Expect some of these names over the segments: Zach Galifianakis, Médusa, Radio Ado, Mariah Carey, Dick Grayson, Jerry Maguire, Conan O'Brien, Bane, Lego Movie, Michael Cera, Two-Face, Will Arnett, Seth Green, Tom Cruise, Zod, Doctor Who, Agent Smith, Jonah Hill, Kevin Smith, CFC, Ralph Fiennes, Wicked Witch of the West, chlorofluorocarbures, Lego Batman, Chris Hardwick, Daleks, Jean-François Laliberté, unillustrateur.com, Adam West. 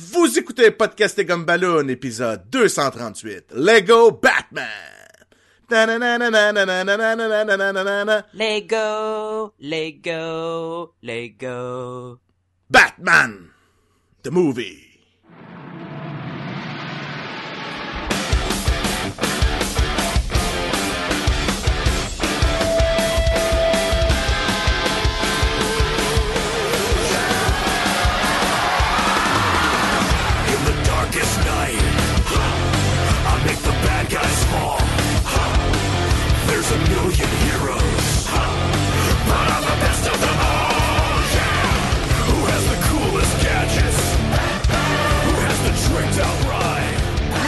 Vous écoutez Podcast et Gomme Ballon, épisode 238, Lego Batman. Lego. Batman, the movie.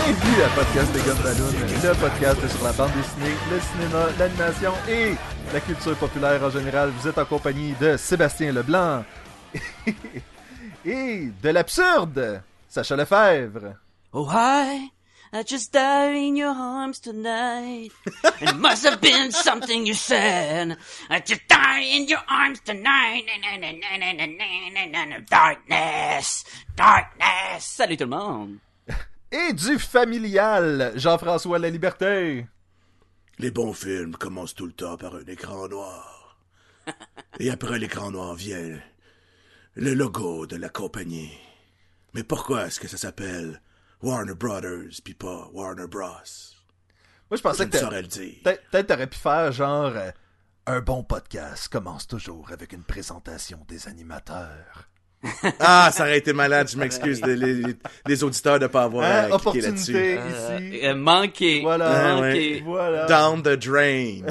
Bienvenue à Podcast des Gomme Ballon, le podcast sur la bande dessinée, le cinéma, l'animation et la culture populaire en général. Vous êtes en compagnie de Sébastien Leblanc et de l'absurde Sacha Lefebvre. Oh hi, I just died in your arms tonight. It must have been something you said. I just died in your arms tonight. Darkness. Salut tout le monde. Et du familial, Jean-François Laliberté. Les bons films commencent tout le temps par un écran noir. Et après l'écran noir vient le logo de la compagnie. Mais pourquoi est-ce que ça s'appelle Warner Brothers pis pas Warner Bros? Moi je pensais que t'aurais pu faire genre un bon podcast commence toujours avec une présentation des animateurs. Ah, ça aurait été malade, je m'excuse les auditeurs de ne pas avoir cliqué là-dessus. Ici. Manqué. Voilà. Manqué. Voilà. Down the drain.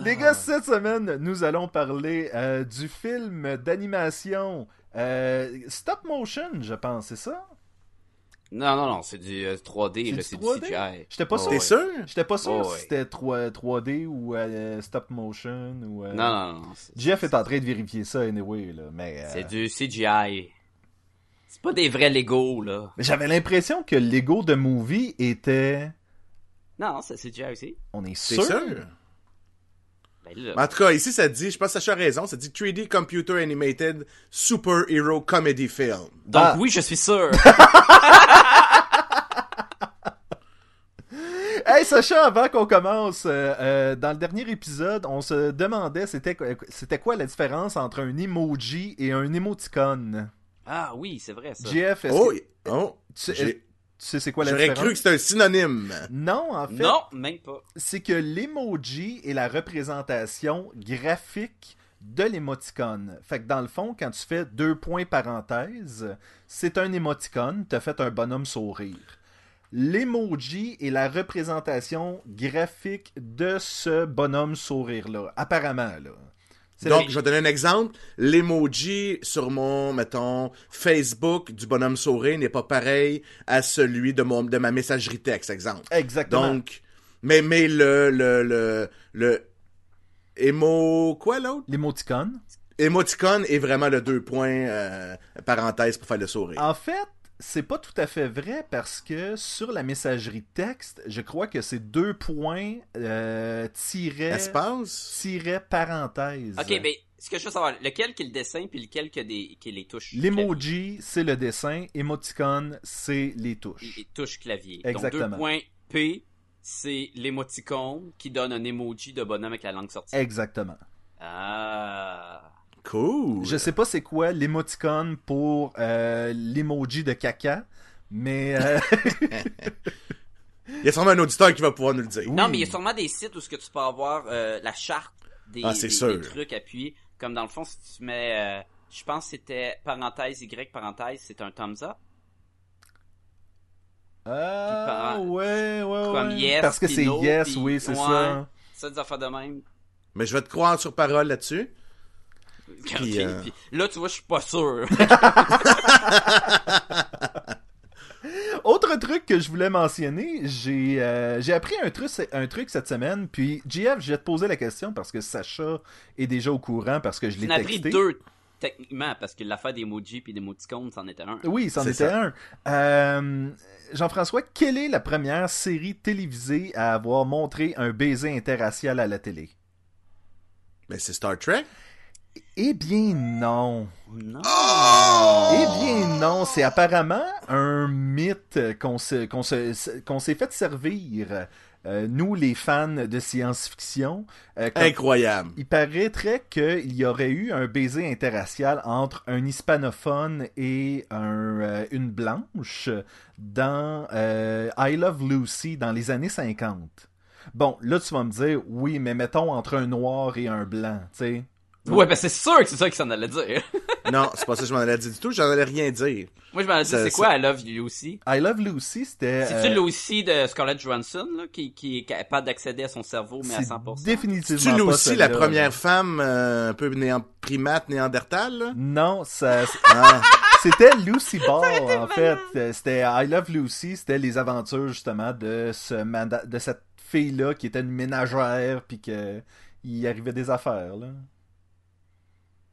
Les gars, cette semaine, nous allons parler du film d'animation Stop Motion, je pense, c'est ça? Non, c'est du 3D, c'est du CGI. J'étais pas sûr. T'es sûr? J'étais pas sûr si c'était 3D ou stop motion ou... Non. Jeff est en train de vérifier ça anyway, là, mais... C'est du CGI. C'est pas des vrais Lego, là. Mais j'avais l'impression que Lego de Movie était... Non, c'est CGI aussi. On est sûr? Ben là... En tout cas, ici, ça dit, je pense que Sacha a raison, ça dit 3D Computer Animated Super Hero Comedy Film. Donc oui, je suis sûr. Hey Sacha, avant qu'on commence, dans le dernier épisode, on se demandait c'était quoi la différence entre un emoji et un émoticône. Ah oui, c'est vrai ça. JF, tu sais c'est quoi la différence? J'aurais cru que c'était un synonyme. Non, en fait. Non, même pas. C'est que l'emoji est la représentation graphique de l'émoticône. Fait que dans le fond, quand tu fais 2 points parenthèses, c'est un émoticône, t'as fait un bonhomme sourire. L'emoji est la représentation graphique de ce bonhomme sourire-là, apparemment, là. Donc, je vais donner un exemple. L'emoji sur mon, mettons, Facebook du bonhomme sourire n'est pas pareil à celui de ma messagerie texte, exemple. Exactement. Donc, mais le quoi l'autre? L'émoticône. L'émoticône est vraiment le 2 points parenthèse pour faire le sourire. En fait, c'est pas tout à fait vrai parce que sur la messagerie texte, je crois que c'est 2 points tiret parenthèse. Ok, mais ce que je veux savoir, lequel qui est le dessin puis lequel qui les touches? L'emoji, c'est le dessin. Émoticône, c'est les touches. Les touches clavier. Exactement. Donc 2 points P, c'est l'émoticône qui donne un emoji de bonhomme avec la langue sortie. Exactement. Ah... Cool. Je sais pas c'est quoi l'émoticône pour l'emoji de caca, mais il y a sûrement un auditeur qui va pouvoir nous le dire. Non, mais il y a sûrement des sites où ce que tu peux avoir la charte des trucs appuyés. Comme dans le fond, si tu mets, je pense que c'était parenthèse Y parenthèse, c'est un thumbs up. Ah ouais. Comme yes, parce que c'est no, yes, pis, oui, c'est ça. Ça des affaires de même. Mais je vais te croire sur parole là-dessus. Puis, là, tu vois, je suis pas sûr. Autre truc que je voulais mentionner, j'ai appris un truc cette semaine. Puis, JF, je vais te poser la question parce que Sacha est déjà au courant parce que je l'ai texté. J'ai appris 2 techniquement parce que l'affaire des emojis et des émoticônes, c'en était un. Oui, c'en était un. Jean-François, quelle est la première série télévisée à avoir montré un baiser interracial à la télé? Ben, c'est Star Trek. Eh bien non. Non. Oh! Eh bien non, c'est apparemment un mythe qu'on s'est fait servir. Nous, les fans de science-fiction... Incroyable! Il paraîtrait qu'il y aurait eu un baiser interracial entre un hispanophone et une blanche dans I Love Lucy dans les années 50. Bon, là, tu vas me dire, oui, mais mettons entre un noir et un blanc, tu sais. Ouais, ben c'est sûr que c'est ça qu'il s'en allait dire. Non, c'est pas ça que je m'en allais dire du tout, j'en allais rien dire. Moi, je m'en allais dire, c'est quoi I Love Lucy? I Love Lucy, c'était... C'est-tu Lucy de Scarlett Johansson, là, qui est capable d'accéder à son cerveau, mais à 100%? Définitivement pas. C'est-tu Lucy, la première femme un peu primate, néandertale, là? Non, ça... Ah. C'était Lucy Ball, en fait. C'était I Love Lucy, c'était les aventures, justement, de cette fille-là qui était une ménagère, puis qu'il arrivait des affaires, là.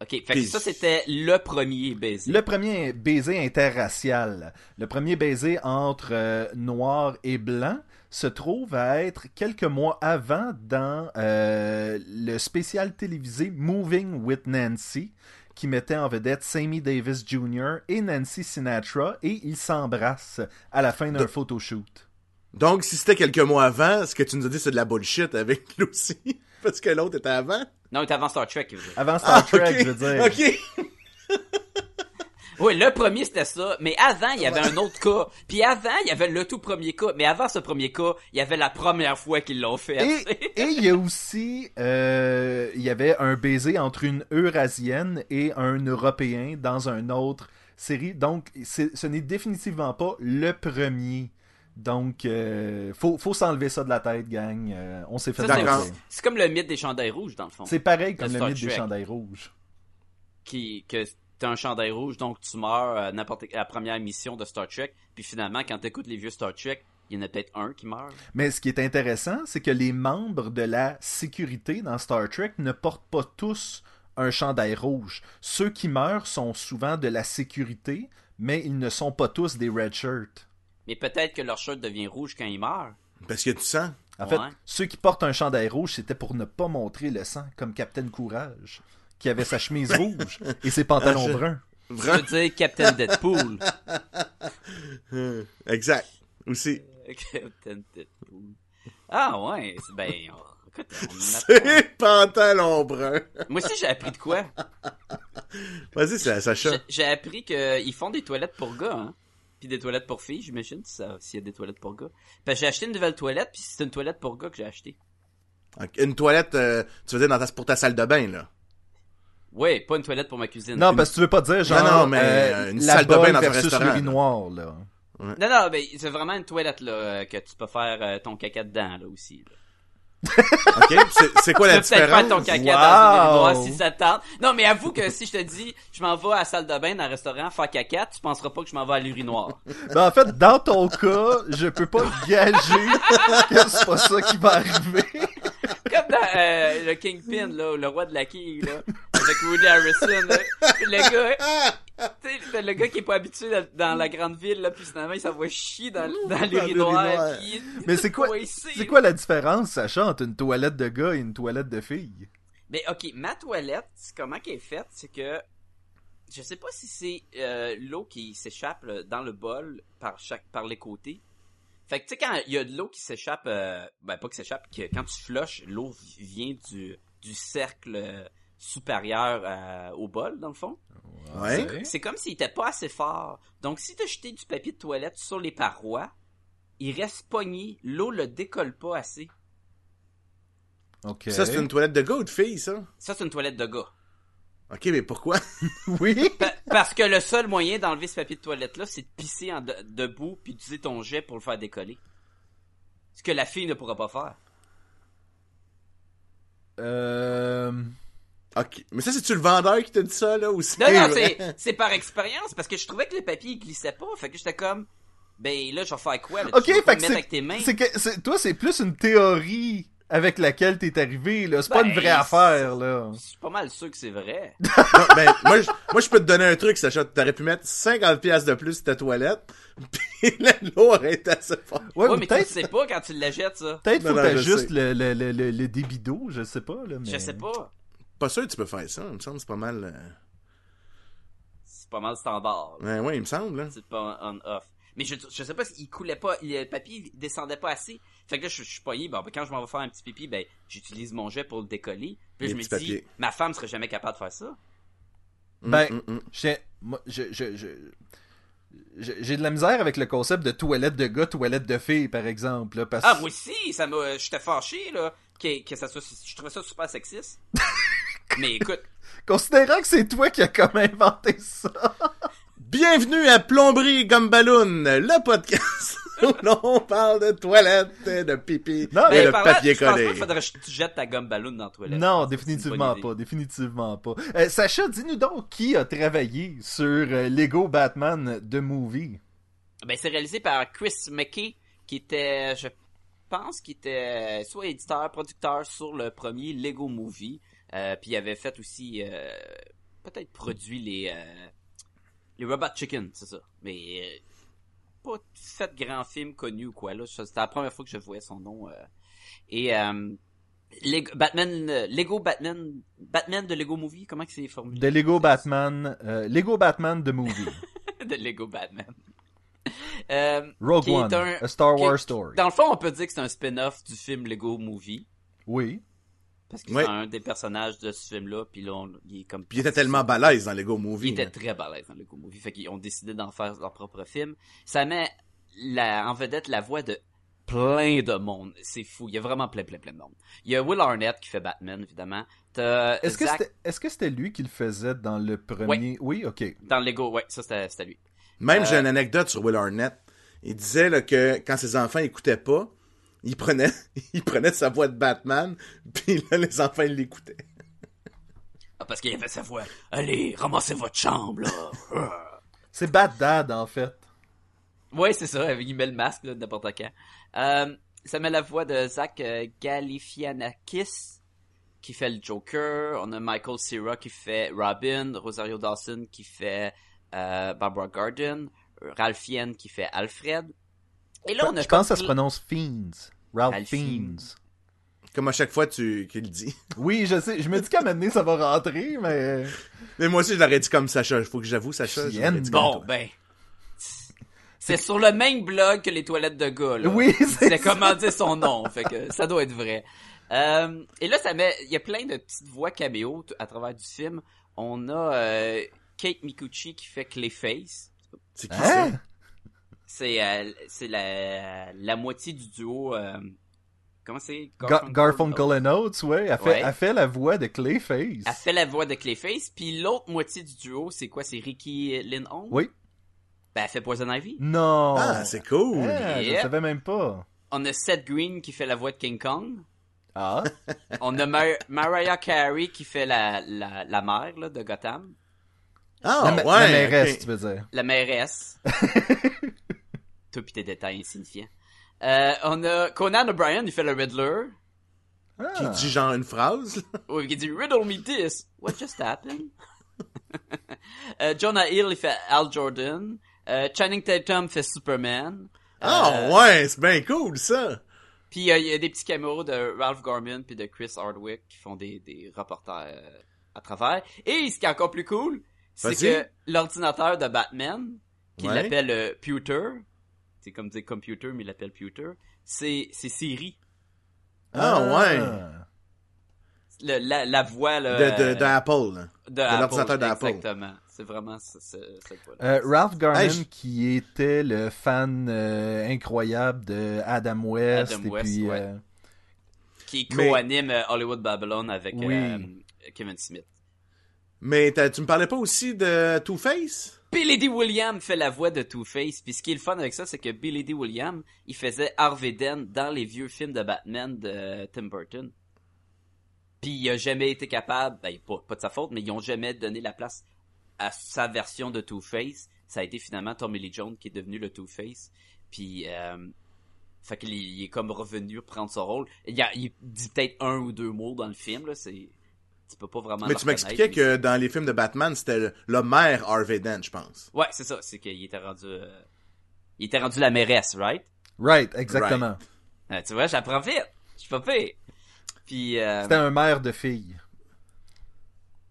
OK, fait que ça, c'était le premier baiser. Le premier baiser interracial. Le premier baiser entre noir et blanc se trouve à être quelques mois avant dans le spécial télévisé Moving with Nancy, qui mettait en vedette Sammy Davis Jr. et Nancy Sinatra, et ils s'embrassent à la fin d'un photoshoot. Donc, si c'était quelques mois avant, ce que tu nous as dit, c'est de la bullshit avec Lucy, parce que l'autre était avant. Non, il était avant Star Trek, je veux dire. Avant Star Trek, okay. Je veux dire. OK. Oui, le premier, c'était ça. Mais avant, il y avait un autre cas. Puis avant, il y avait le tout premier cas. Mais avant ce premier cas, il y avait la première fois qu'ils l'ont fait. Et il y a aussi... il y avait un baiser entre une Eurasienne et un Européen dans une autre série. Donc, ce n'est définitivement pas le premier. Donc, faut s'enlever ça de la tête, gang. On s'est fait d'accord. C'est comme le mythe des chandails rouges, dans le fond. C'est pareil comme le mythe des chandails rouges. Que t'as un chandail rouge, donc tu meurs à la première émission de Star Trek. Puis finalement, quand t'écoutes les vieux Star Trek, il y en a peut-être un qui meurt. Mais ce qui est intéressant, c'est que les membres de la sécurité dans Star Trek ne portent pas tous un chandail rouge. Ceux qui meurent sont souvent de la sécurité, mais ils ne sont pas tous des red shirts. Mais peut-être que leur shirt devient rouge quand ils meurent. Parce que tu sens. En fait, ceux qui portent un chandail rouge, c'était pour ne pas montrer le sang, comme Captain Courage, qui avait sa chemise rouge et ses pantalons bruns. Je veux dire Captain Deadpool. Exact. Aussi. Captain Deadpool. Ah ouais, ben... C'est pantalon brun. Moi aussi, j'ai appris de quoi? Vas-y, Sacha. J'ai appris qu'ils font des toilettes pour gars, hein. Puis des toilettes pour filles, j'imagine, s'il y a des toilettes pour gars. Parce que j'ai acheté une nouvelle toilette, puis c'est une toilette pour gars que j'ai acheté. Une toilette, tu veux dire, pour ta salle de bain, là? Oui, pas une toilette pour ma cuisine. Non, parce que tu veux pas dire, genre, non, mais une salle de bain dans un restaurant. L'urinoir, là. Ouais. Non, mais c'est vraiment une toilette, là, que tu peux faire ton caca dedans, là, aussi, là. OK, c'est quoi la différence? Tu peux peut-être faire ton caca dans une urinoir si ça te tente. Non, mais avoue que si je te dis je m'en vais à la salle de bain dans un restaurant faire caca, tu penseras pas que je m'en vais à l'urinoir. Ben, en fait, dans ton cas, je peux pas gager que c'est pas ça qui va arriver. Comme dans le Kingpin, là, le roi de la quille, là, avec Woody Harrelson, là, le gars qui est pas habitué dans la grande ville, là, puis finalement il s'envoie chier dans l'urinoir. Puis... Mais c'est quoi la différence, Sacha, entre une toilette de gars et une toilette de fille? Mais ok, ma toilette, comment qu'elle est faite, c'est que je sais pas si c'est l'eau qui s'échappe là, dans le bol par les côtés. Fait que tu sais, quand il y a de l'eau qui s'échappe, quand tu flushes, l'eau vient du cercle supérieur au bol, dans le fond. Ouais. C'est comme s'il était pas assez fort. Donc, si t'as jeté du papier de toilette sur les parois, il reste pogné, l'eau le décolle pas assez. OK. Ça, c'est une toilette de gars ou de fille, ça? Ça, c'est une toilette de gars. OK, mais pourquoi? Oui? Parce que le seul moyen d'enlever ce papier de toilette-là, c'est de pisser debout puis d'utiliser ton jet pour le faire décoller. Ce que la fille ne pourra pas faire. OK. Mais ça, c'est-tu le vendeur qui t'a dit ça, là, ou c'est... Non, c'est par expérience, parce que je trouvais que le papier, il glissait pas. Fait que j'étais comme... Ben là, je vais faire quoi? Là, OK, fait que avec tes mains. Toi, c'est plus une théorie... avec laquelle t'es arrivé, là. C'est pas une vraie affaire, là. Je suis pas mal sûr que c'est vrai. Non, ben, moi, je peux te donner un truc, Sacha. T'aurais pu mettre 50$ de plus sur ta toilette, pis l'eau aurait été assez forte. Ouais, mais tu sais pas quand tu la jettes, ça. Peut-être faut t'ajuster le débit d'eau, je sais pas, là. Mais... Je sais pas. Pas sûr que tu peux faire ça, il me semble, c'est pas mal... C'est pas mal standard. Ben oui, il me semble. Hein. C'est pas on-off. Mais je sais pas s'il coulait pas, le papier descendait pas assez. Fait que là, je suis poigné. Bon, quand je m'en vais faire un petit pipi, ben, j'utilise mon jet pour le décoller. Puis là, je me dis, papiers. Ma femme serait jamais capable de faire ça. J'ai de la misère avec le concept de toilette de gars, toilette de filles, par exemple. Là, parce... Ah, moi aussi, ça m'a... J'étais fâché, là, que ça soit... Je trouvais ça super sexiste. Mais écoute... Considérant que c'est toi qui as comme inventé ça... Bienvenue à Plomberie Gumballoon, le podcast où l'on parle de toilettes et de pipi et de papier collé. Je pense pas que tu jettes ta Gumballoon dans la toilette. Non, définitivement pas. Sacha, dis-nous donc qui a travaillé sur Lego Batman The Movie. Ben, c'est réalisé par Chris McKay, qui était, je pense, soit éditeur, producteur sur le premier Lego Movie. Puis il avait fait aussi, peut-être produit les Robot Chicken, c'est ça. Mais pas fait de grands films connus ou quoi. Là. C'était la première fois que je voyais son nom. Lego Batman de Lego Movie, comment que c'est formulé? Lego Batman de Movie. De Lego Batman. Rogue One, A Star Wars Story. Dans le fond, on peut dire que c'est un spin-off du film Lego Movie. Oui. Parce que c'est un des personnages de ce film-là, puis là, il est comme... Puis il était tellement balèze dans Lego Movie. Très balèze dans Lego Movie, fait qu'ils ont décidé d'en faire leur propre film. Ça met en vedette la voix de plein de monde. C'est fou, il y a vraiment plein de monde. Il y a Will Arnett qui fait Batman, évidemment. Est-ce que c'était lui qui le faisait dans le premier... Oui, ok. Dans Lego, oui, ça, c'était lui. Même, j'ai une anecdote sur Will Arnett. Il disait là, que quand ses enfants n'écoutaient pas, il prenait sa voix de Batman, puis là, les enfants, ils l'écoutaient. Ah, parce qu'il avait sa voix. Allez, ramassez votre chambre, là. C'est Bat-Dad, en fait. Ouais, c'est ça. Il met le masque, là, n'importe quand. Ça met la voix de Zach Galifianakis, qui fait le Joker. On a Michael Cera, qui fait Robin. Rosario Dawson, qui fait Barbara Gordon. Ralph Fiennes, qui fait Alfred. Et là, je pense que ça se prononce Fiennes. Ralph Fiennes. Comme à chaque fois qu'il le dit. Oui, je sais. Je me dis qu'à un moment donné, ça va rentrer, mais... Mais moi aussi, je l'aurais dit comme Sacha. Faut que j'avoue, Sacha, je l'aurais dit comme toi. C'est sur le même blog que les toilettes de gars, là. Oui, c'est comment dire son nom, fait que ça doit être vrai. Et là, il y a plein de petites voix caméo à travers du film. On a Kate Micucci qui fait Clayface. C'est qui ça? C'est la moitié du duo... comment c'est? Garfunkel & Oates, ouais. Elle fait la voix de Clayface. Elle fait la voix de Clayface. Puis l'autre moitié du duo, c'est quoi? C'est Ricky Lynn Holmes? Oui. Ben, elle fait Poison Ivy. Non! Ah, c'est cool! Yeah. Je ne savais même pas. On a Seth Green qui fait la voix de King Kong. Ah! On a Mariah Carey qui fait la mère là, de Gotham. Ah, ouais! La mairesse, tu veux dire. La mairesse. Toi pis tes détails insignifiants. On a Conan O'Brien, il fait le Riddler. Ah. Qui dit genre une phrase. Oui, qui dit « Riddle me this. What just happened? » Jonah Hill, il fait Hal Jordan. Channing Tatum fait Superman. Ouais, c'est bien cool ça. Puis il y a des petits caméos de Ralph Garman puis de Chris Hardwick qui font des reportages à travers. Et ce qui est encore plus cool, c'est que l'ordinateur de Batman, qu'il appelle Pewter, c'est comme dire computer, mais il l'appelle Pewter. C'est Siri. Ouais! La voix, là. De Apple, là. De l'ordinateur d'Apple. Exactement. C'est vraiment cette voix-là. Ralph Garman, qui était le fan incroyable de Adam West. Adam West, puis. Qui co-anime Hollywood Babylon avec Kevin Smith. Mais tu me parlais pas aussi de Two-Face? Billy Dee Williams fait la voix de Two-Face. Puis ce qui est le fun avec ça, c'est que Billy Dee Williams, il faisait Harvey Dent dans les vieux films de Batman de Tim Burton. Puis il a jamais été capable, ben pas de sa faute, mais ils ont jamais donné la place à sa version de Two-Face. Ça a été finalement Tommy Lee Jones qui est devenu le Two-Face. Puis, fait qu'il est comme revenu prendre son rôle. Il dit peut-être un ou deux mots dans le film, là, c'est... Tu peux pas vraiment. Mais tu m'expliquais que dans les films de Batman, c'était le maire Harvey Dent, je pense. Ouais, c'est ça. C'est qu'il était rendu. Il était rendu la mairesse, right? Right, exactement. Right. Tu vois, j'apprends vite. Je suis pas pire. Puis. C'était un maire de filles.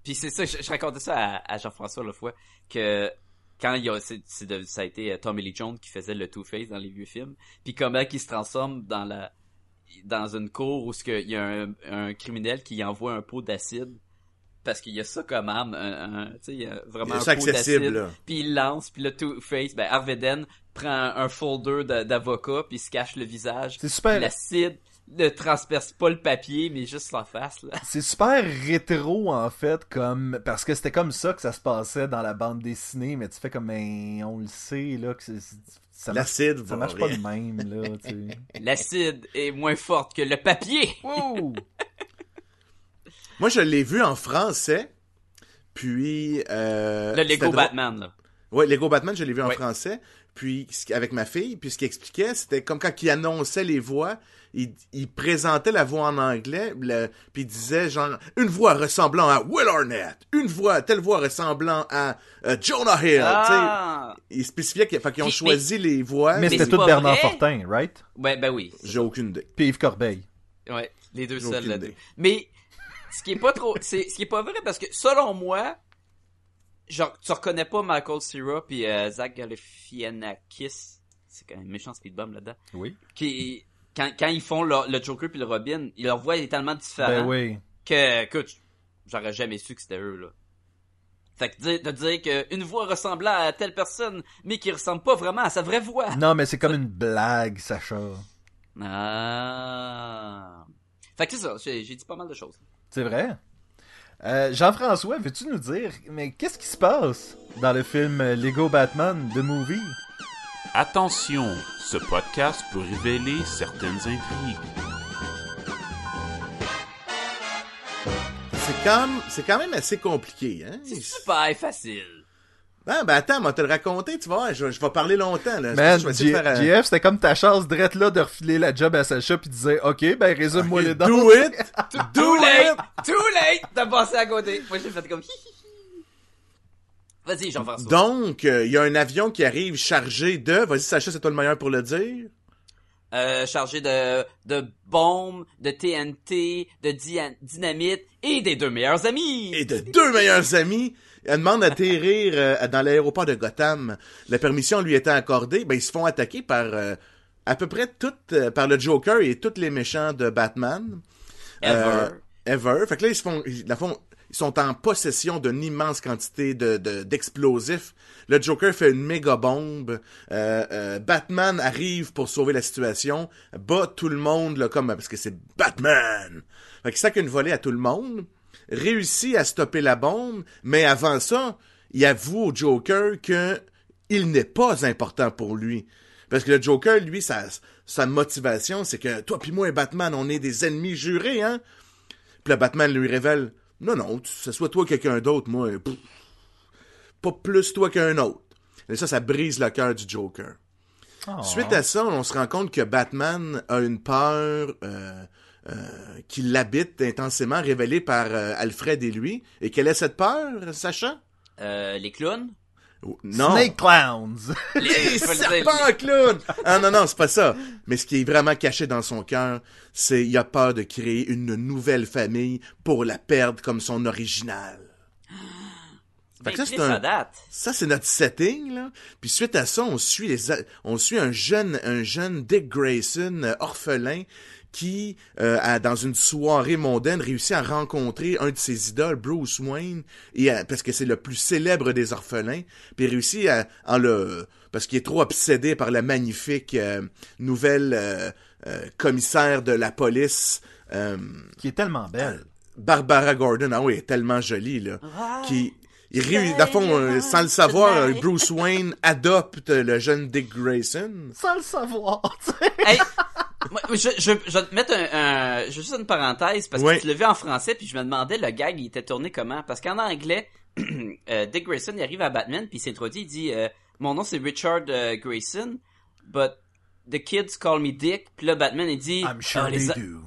Puis c'est ça, je racontais ça à Jean-François l'autre fois, que quand il y a, ça a été Tommy Lee Jones qui faisait le Two-Face dans les vieux films, puis comment il se transforme dans une cour où il y a un criminel qui envoie un pot d'acide, parce qu'il y a ça comme arme, tu sais, il y a vraiment un pot d'acide, puis il lance, puis le Two-Face, ben Harvey Dent prend un folder d'avocat, puis il se cache le visage, c'est super. L'acide ne transperce pas le papier, mais juste la face, là. C'est super rétro, en fait, comme... Parce que c'était comme ça que ça se passait dans la bande dessinée, mais tu fais comme... On le sait, là, que ça l'acide, ça marche pas de même, là, tu sais. L'acide est moins forte que le papier! Wow. Moi, je l'ai vu en français, puis... le Lego Batman, là. Ouais, Lego Batman, je l'ai vu en français, puis avec ma fille, puis ce qu'il expliquait, c'était comme quand il annonçait les voix... Il présentait la voix en anglais, puis il disait genre une voix ressemblant à Will Arnett, telle voix ressemblant à Jonah Hill. Ah. Il spécifiait qu'ils ont choisi les voix. Mais c'était tout Bernard Fortin, right? Ben oui. J'ai aucune idée. Puis Yves Corbeil. Ouais, les deux seuls là. Mais ce qui est pas trop, ce qui est pas vrai parce que selon moi, genre tu reconnais pas Michael Cera puis Zach Galifianakis, c'est quand même méchant speedbomb là-dedans. Oui. Qui Quand ils font le Joker puis le Robin, leur voix est tellement différente que, écoute, j'aurais jamais su que c'était eux, là. Fait que de dire qu'une voix ressemblant à telle personne, mais qui ressemble pas vraiment à sa vraie voix. Non, mais c'est comme une blague, Sacha. Ah. Fait que c'est ça, j'ai dit pas mal de choses. C'est vrai? Jean-François, veux-tu nous dire, mais qu'est-ce qui se passe dans le film Lego Batman The Movie? Attention, ce podcast peut révéler certaines intrigues. C'est quand même assez compliqué, hein? C'est super facile. Ben attends, moi te le raconter, tu vois, je vais parler longtemps, là. Man, JF, c'était comme ta chance drette là de refiler la job à Sacha pis disait, ok, ben résume-moi les dents. Do it! Too late! T'as passé à côté. Moi j'ai fait comme hihi. Vas-y, Jean-François. Donc, il y a un avion qui arrive chargé de... Vas-y, Sacha, c'est toi le meilleur pour le dire. Chargé de bombes, de TNT, de dynamite et des deux meilleurs amis. Elle demande d'atterrir dans l'aéroport de Gotham. La permission lui étant accordée, ben ils se font attaquer par à peu près par le Joker et tous les méchants de Batman. Ever. Fait que là, ils sont en possession d'une immense quantité d'explosifs. Le Joker fait une méga bombe. Batman arrive pour sauver la situation. Bat tout le monde, là, comme, parce que c'est Batman. Fait qu'il sac une volée à tout le monde. Réussit à stopper la bombe. Mais avant ça, il avoue au Joker que il n'est pas important pour lui. Parce que le Joker, lui, sa motivation, c'est que toi pis moi et Batman, on est des ennemis jurés, hein? Puis le Batman lui révèle... Non, ce soit toi ou quelqu'un d'autre, moi, pas plus toi qu'un autre. Et ça brise le cœur du Joker. Oh. Suite à ça, on se rend compte que Batman a une peur qui l'habite intensément, révélée par Alfred et lui. Et quelle est cette peur, Sacha? Les clowns? Non. Snake clowns! Les serpents clowns! Ah non, c'est pas ça. Mais ce qui est vraiment caché dans son cœur, c'est qu'il a peur de créer une nouvelle famille pour la perdre comme son original. Fait que ça, ça, c'est notre setting, là. Puis suite à ça, on suit un jeune Dick Grayson, orphelin, qui, dans une soirée mondaine, réussit à rencontrer un de ses idoles, Bruce Wayne, parce que c'est le plus célèbre des orphelins, puis réussit parce qu'il est trop obsédé par la magnifique nouvelle commissaire de la police. Qui est tellement belle. Barbara Gordon, ah oui, elle est tellement jolie, là. Wow. Dans le fond, sans le savoir, Bruce Wayne adopte le jeune Dick Grayson. Sans le savoir, tu sais. Hey. Je vais te mettre juste une parenthèse parce que tu l'as vu en français puis je me demandais le gag il était tourné comment parce qu'en anglais Dick Grayson il arrive à Batman puis il s'introduit il dit mon nom c'est Richard Grayson but the kids call me Dick puis là Batman il dit I'm sure they do.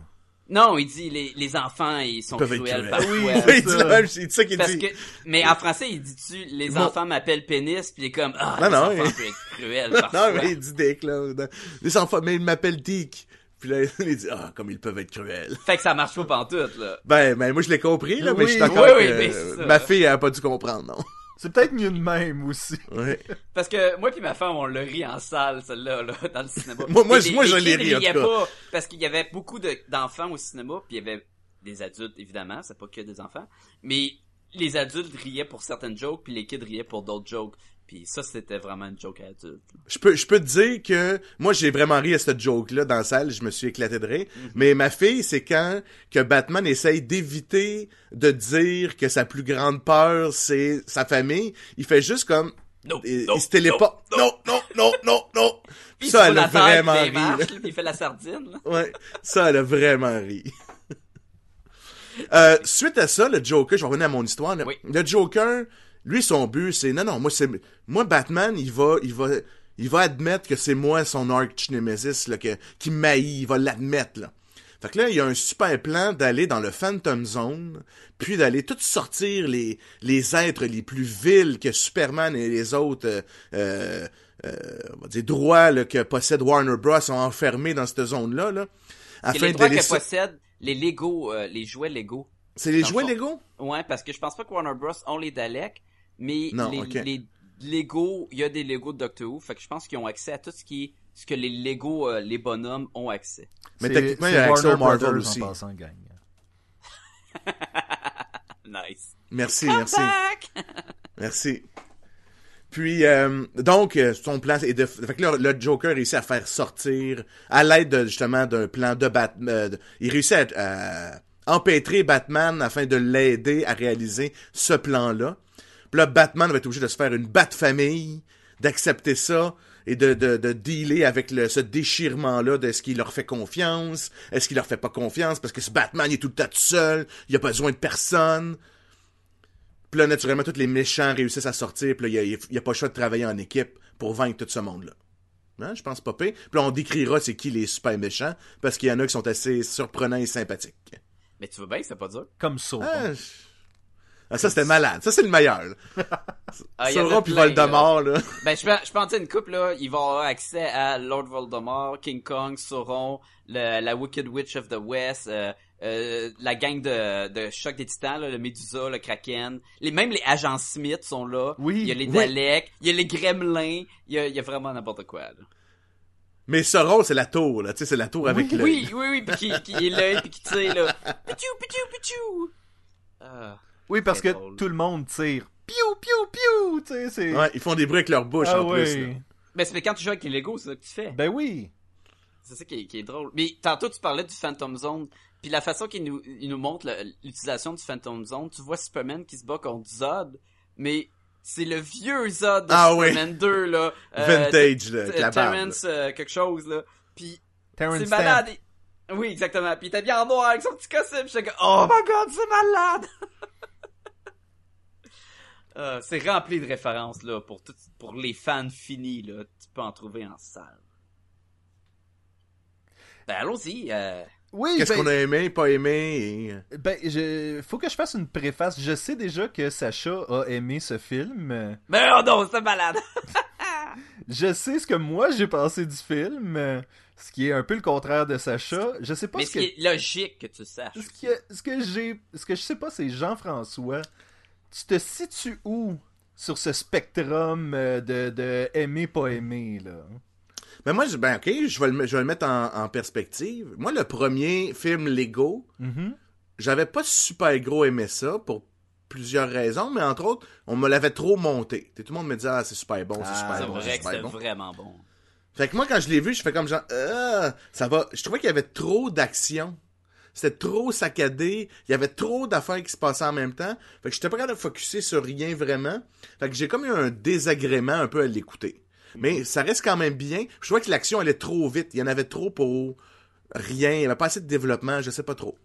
Non il dit les enfants ils sont cruels parfois. Oui c'est ça qu'il dit mais en français il dit tu les enfants m'appellent pénis puis il est comme ah les enfants peuvent être cruels parfois. Non mais il dit Dick là les enfants mais il m'appelle Dick. Puis là, il dit, ah, comme ils peuvent être cruels. Fait que ça marche pas pantoute, là. Ben, moi, je l'ai compris, là, mais oui, je suis encore... mais ma fille, elle a pas dû comprendre, non. C'est peut-être mieux de même, aussi. Ouais. Parce que moi puis ma femme, on l'a ri en salle, celle-là, là, dans le cinéma. moi, je l'ai ri, en tout cas. Pas, parce qu'il y avait beaucoup d'enfants au cinéma, puis il y avait des adultes, évidemment, c'est pas que des enfants. Mais les adultes riaient pour certaines jokes, puis les kids riaient pour d'autres jokes. Puis ça, c'était vraiment une joke adulte. Je peux te dire que moi, j'ai vraiment ri à cette joke-là dans la salle. Je me suis éclaté de rire. Mm-hmm. Mais ma fille, c'est quand que Batman essaye d'éviter de dire que sa plus grande peur, c'est sa famille. Il fait juste comme... il se téléporte. Non. Ça, elle a vraiment ri. Il fait la sardine. Là. Ouais, ça, elle a vraiment ri. Suite à ça, le Joker, je vais revenir à mon histoire. Là. Oui. Le Joker... Lui, son but, c'est, moi, Batman, il va admettre que c'est moi son arch-némésis, là, qui m'haït, il va l'admettre, là. Fait que là, il y a un super plan d'aller dans le Phantom Zone, puis d'aller tout sortir les êtres les plus vils que Superman et les autres, on va dire, droits, là, que possède Warner Bros. Sont enfermés dans cette zone-là, là. Afin les droits que possèdent les Lego, les jouets Lego. C'est les jouets Lego? Ouais, parce que je pense pas que Warner Bros. Ont les Daleks. Mais non, les Lego, il y a des Lego de Doctor Who, fait que je pense qu'ils ont accès à tout ce que les Lego, les bonhommes ont accès. Mais techniquement, il y a accès au Marvel aussi. En passant, gang. Nice. Merci. Puis, donc, son plan est de... Fait que là, le Joker réussit à faire sortir, à l'aide, justement, d'un plan de Batman. Il réussit à empêtrer Batman afin de l'aider à réaliser ce plan-là. Puis là, Batman va être obligé de se faire une bat-famille, d'accepter ça et de dealer avec ce déchirement-là de est-ce qu'il leur fait confiance, est-ce qu'il leur fait pas confiance, parce que ce Batman, il est tout le temps tout seul, il a besoin de personne. Puis là, naturellement, tous les méchants réussissent à sortir, puis là, il n'y a pas le choix de travailler en équipe pour vaincre tout ce monde-là. Hein, je pense pas pire. Puis là, on décrira c'est qui les super méchants, parce qu'il y en a qui sont assez surprenants et sympathiques. Mais tu veux bien, c'est pas dur. Comme Sauron. Ah, ça, c'était malade. Ça, c'est le meilleur. Sauron puis Voldemort, là. Ben, je pense une couple, là. Ils vont avoir accès à Lord Voldemort, King Kong, Sauron, la Wicked Witch of the West, la gang de Choc des Titans, là, le Médusa, le Kraken. Même les agents Smith sont là. Oui. Il y a les Daleks, il y a les Gremlins. Il y a vraiment n'importe quoi, là. Mais Sauron, c'est la tour, là, tu sais, c'est la tour avec l'œil. Oui, puis qui est l'œil, puis qui tire, là. Pichou! Oui, parce que drôle. Tout le monde tire. Piou, piou, piou! Tu sais, c'est... Ouais, ils font des bruits avec leur bouche, plus, là. Mais c'est quand tu joues avec les Legos, c'est ça que tu fais. Ben oui! C'est ça qui est drôle. Mais tantôt, tu parlais du Phantom Zone, puis la façon qu'il nous montre l'utilisation du Phantom Zone, tu vois Superman qui se bat contre Zod, mais... C'est le vieux Zod de Superman 2, là. Vintage, là, la barbe. Terrence, quelque chose, là. Puis, c'est malade. Oui, exactement. Puis il était bien en noir avec son petit costume. J'étais comme, oh my god, c'est malade! C'est rempli de références, là, pour les fans finis, là. Tu peux en trouver en salle. Ben, allons-y, Oui, Qu'est-ce qu'on a aimé, pas aimé? Et... Ben, faut que je fasse une préface. Je sais déjà que Sacha a aimé ce film. Mais non, c'est malade! Je sais ce que moi j'ai pensé du film, ce qui est un peu le contraire de Sacha. Je sais pas mais ce qui est logique que tu saches. Ce que je sais pas, c'est Jean-François. Tu te situes où sur ce spectrum de aimer, pas aimer, là? Ben moi, je vais le mettre en perspective. Moi, le premier film Lego, j'avais pas super gros aimé ça pour plusieurs raisons, mais entre autres, on me l'avait trop monté. Tout le monde me disait, c'est super bon, c'est super bon. C'est vraiment bon. Fait que moi, quand je l'ai vu, je fais comme genre, ça va. Je trouvais qu'il y avait trop d'action. C'était trop saccadé. Il y avait trop d'affaires qui se passaient en même temps. Fait que j'étais pas capable de focusser sur rien vraiment. Fait que j'ai comme eu un désagrément un peu à l'écouter. Mais ça reste quand même bien. Je vois que l'action allait trop vite. Il y en avait trop pour rien. Il n'y avait pas assez de développement. Je sais pas trop.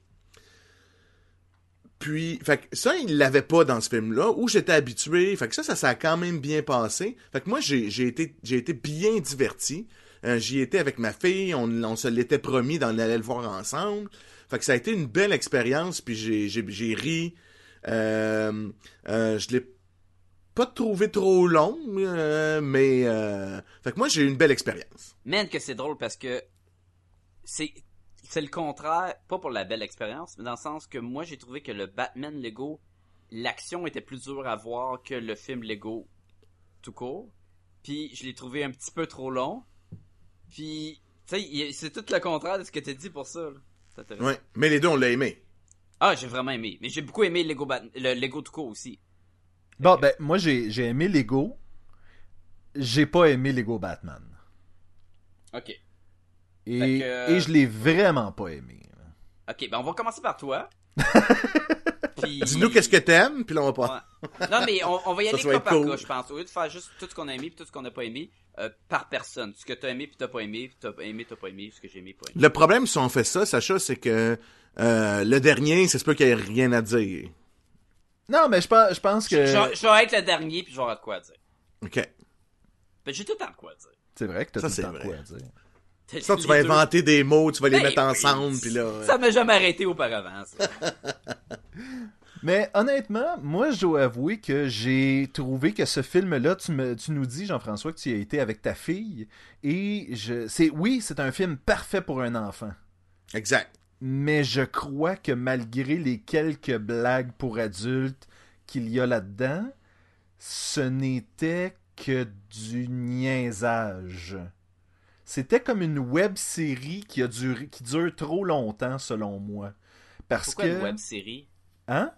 Puis, fait que ça, il l'avait pas dans ce film-là. Où j'étais habitué. Fait que ça a quand même bien passé. Fait que moi, j'ai été bien diverti. J'y étais avec ma fille. On se l'était promis d'en aller le voir ensemble. Fait que ça a été une belle expérience. Puis j'ai ri. Je l'ai pas trouvé trop long, mais... Fait que moi, j'ai eu une belle expérience. Man, que c'est drôle, parce que c'est le contraire, pas pour la belle expérience, mais dans le sens que moi j'ai trouvé que le Batman Lego, l'action était plus dure à voir que le film Lego tout court. Puis je l'ai trouvé un petit peu trop long. Puis tu sais, c'est tout le contraire de ce que t'as dit pour ça. Là. Ouais, mais les deux on l'a aimé. Ah, j'ai vraiment aimé, mais j'ai beaucoup aimé le Lego tout court aussi. Bon, okay. Ben moi j'ai aimé Lego. J'ai pas aimé Lego Batman. Ok. Et je l'ai vraiment pas aimé. Ok, ben on va commencer par toi. Puis... Dis-nous qu'est-ce que t'aimes, puis là on va pas... Ouais. Non, mais on va y aller cas par cas, je pense. Au lieu de faire juste tout ce qu'on a aimé, puis tout ce qu'on n'a pas aimé, par personne. Ce que t'as aimé, puis t'as pas aimé, puis t'as pas aimé, ce que j'ai aimé, pas aimé. Le problème, si on fait ça, Sacha, c'est que le dernier, c'est ce qu'il n'y a rien à dire. Non, mais je pense que... Je vais être le dernier, puis je vais avoir de quoi à dire. Ok. Ben, j'ai tout le temps de quoi à dire. C'est vrai que t'as tout le temps de quoi à dire. Ça, tu vas inventer des mots, tu vas les mettre ensemble, puis là... Ça m'a jamais arrêté auparavant, ça. Mais honnêtement, moi, je dois avouer que j'ai trouvé que ce film-là, tu nous dis, Jean-François, que tu y as été avec ta fille, et c'est un film parfait pour un enfant. Exact. Mais je crois que malgré les quelques blagues pour adultes qu'il y a là-dedans, ce n'était que du niaisage. C'était comme une web-série qui dure trop longtemps, selon moi. Pourquoi une web-série? Hein?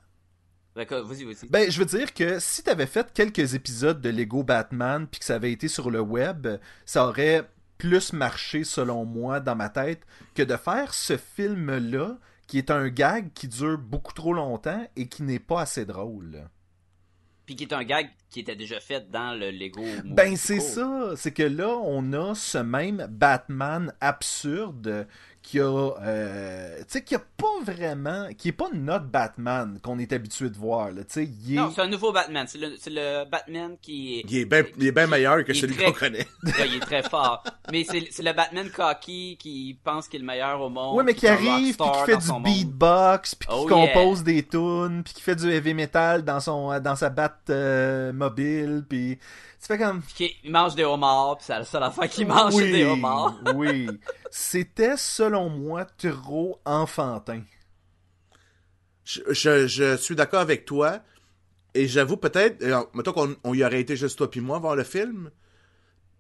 D'accord, vas-y. Ben, je veux dire que si t'avais fait quelques épisodes de Lego Batman puis que ça avait été sur le web, ça aurait plus marché, selon moi, dans ma tête, que de faire ce film-là, qui est un gag qui dure beaucoup trop longtemps et qui n'est pas assez drôle. Puis qui est un gag qui était déjà fait dans le Lego Movie. Ben c'est ça, c'est que là on a ce même Batman absurde qui a pas vraiment, qui est pas notre Batman qu'on est habitué de voir là, tu sais, non, c'est un nouveau Batman, c'est le Batman qui est il est bien meilleur que celui qu'on connaît. Ouais, il est très fort. Mais c'est le Batman cocky qui pense qu'il est le meilleur au monde. Ouais, mais qui arrive puis qui fait du beatbox, puis qui compose des tunes, puis qui fait du heavy metal dans sa batte mobile, puis tu fais comme... Il mange des homards, puis c'est la seule affaire qu'il mange, c'est des homards. Oui, c'était, selon moi, trop enfantin. Je suis d'accord avec toi, et j'avoue peut-être... Alors, mettons qu'on y aurait été juste toi puis moi voir le film,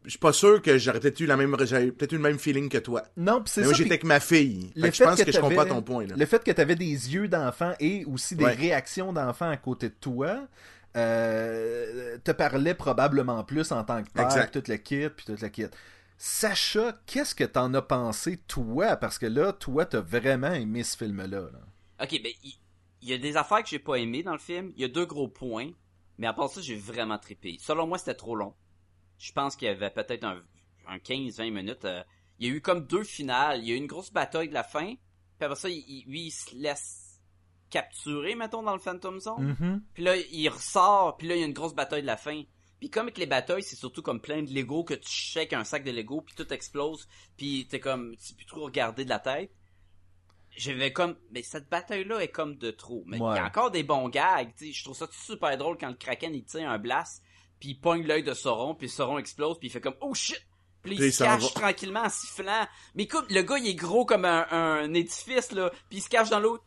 je suis pas sûr que j'aurais peut-être eu le même feeling que toi. Non, pis c'est ça. Moi, j'étais avec ma fille. Je pense que je comprends ton point. Là. Le fait que t'avais des yeux d'enfant et aussi des réactions d'enfant à côté de toi... te parlait probablement plus en tant que père, toute le kit. Sacha, qu'est-ce que t'en as pensé, toi? Parce que là, toi, t'as vraiment aimé ce film-là. Là. Ok, ben, il y a des affaires que j'ai pas aimées dans le film. Il y a deux gros points, mais à part ça, j'ai vraiment trippé. Selon moi, c'était trop long. Je pense qu'il y avait peut-être un 15-20 minutes. Il y a eu comme deux finales. Il y a eu une grosse bataille de la fin, puis après ça, il se laisse capturé, mettons, dans le Phantom Zone. Mm-hmm. Puis là, il ressort, puis là, il y a une grosse bataille de la fin. Puis comme avec les batailles, c'est surtout comme plein de Lego que tu shakes un sac de Lego, puis tout explose, puis t'es comme, tu peux trop regarder de la tête. J'avais comme, mais cette bataille-là est comme de trop. Mais il y a encore des bons gags, tu sais. Je trouve ça super drôle quand le Kraken, il tient un blast, puis il pogne l'œil de Sauron, puis Sauron explose, puis il fait comme, oh shit! Puis il se cache tranquillement en sifflant. Mais écoute, le gars, il est gros comme un édifice, là. Puis il se cache dans l'eau.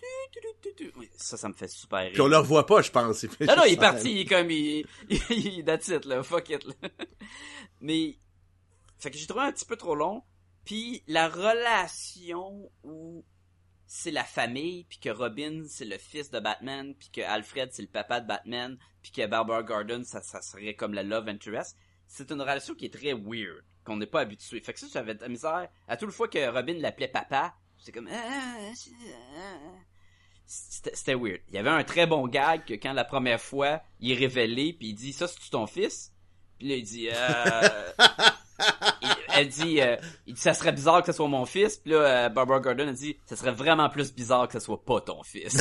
Ça me fait super rire. Puis on le revoit pas, je pense. Non, il est parti. Il est comme... Il that's it, là. Fuck it, là. Mais... Fait que j'ai trouvé un petit peu trop long. Puis la relation où c'est la famille, puis que Robin, c'est le fils de Batman, puis que Alfred, c'est le papa de Batman, puis que Barbara Gordon, ça serait comme la love interest. C'est une relation qui est très weird, qu'on n'est pas habitué. Fait que ça, j'avais de la misère. À toute fois que Robin l'appelait papa, c'est comme... C'était weird. Il y avait un très bon gag que quand la première fois, il est révélé, puis il dit « Ça, c'est-tu ton fils? » Puis là, il dit... Elle dit « Ça serait bizarre que ce soit mon fils. » Puis là, Barbara Gordon, elle dit « Ça serait vraiment plus bizarre que ce soit pas ton fils. »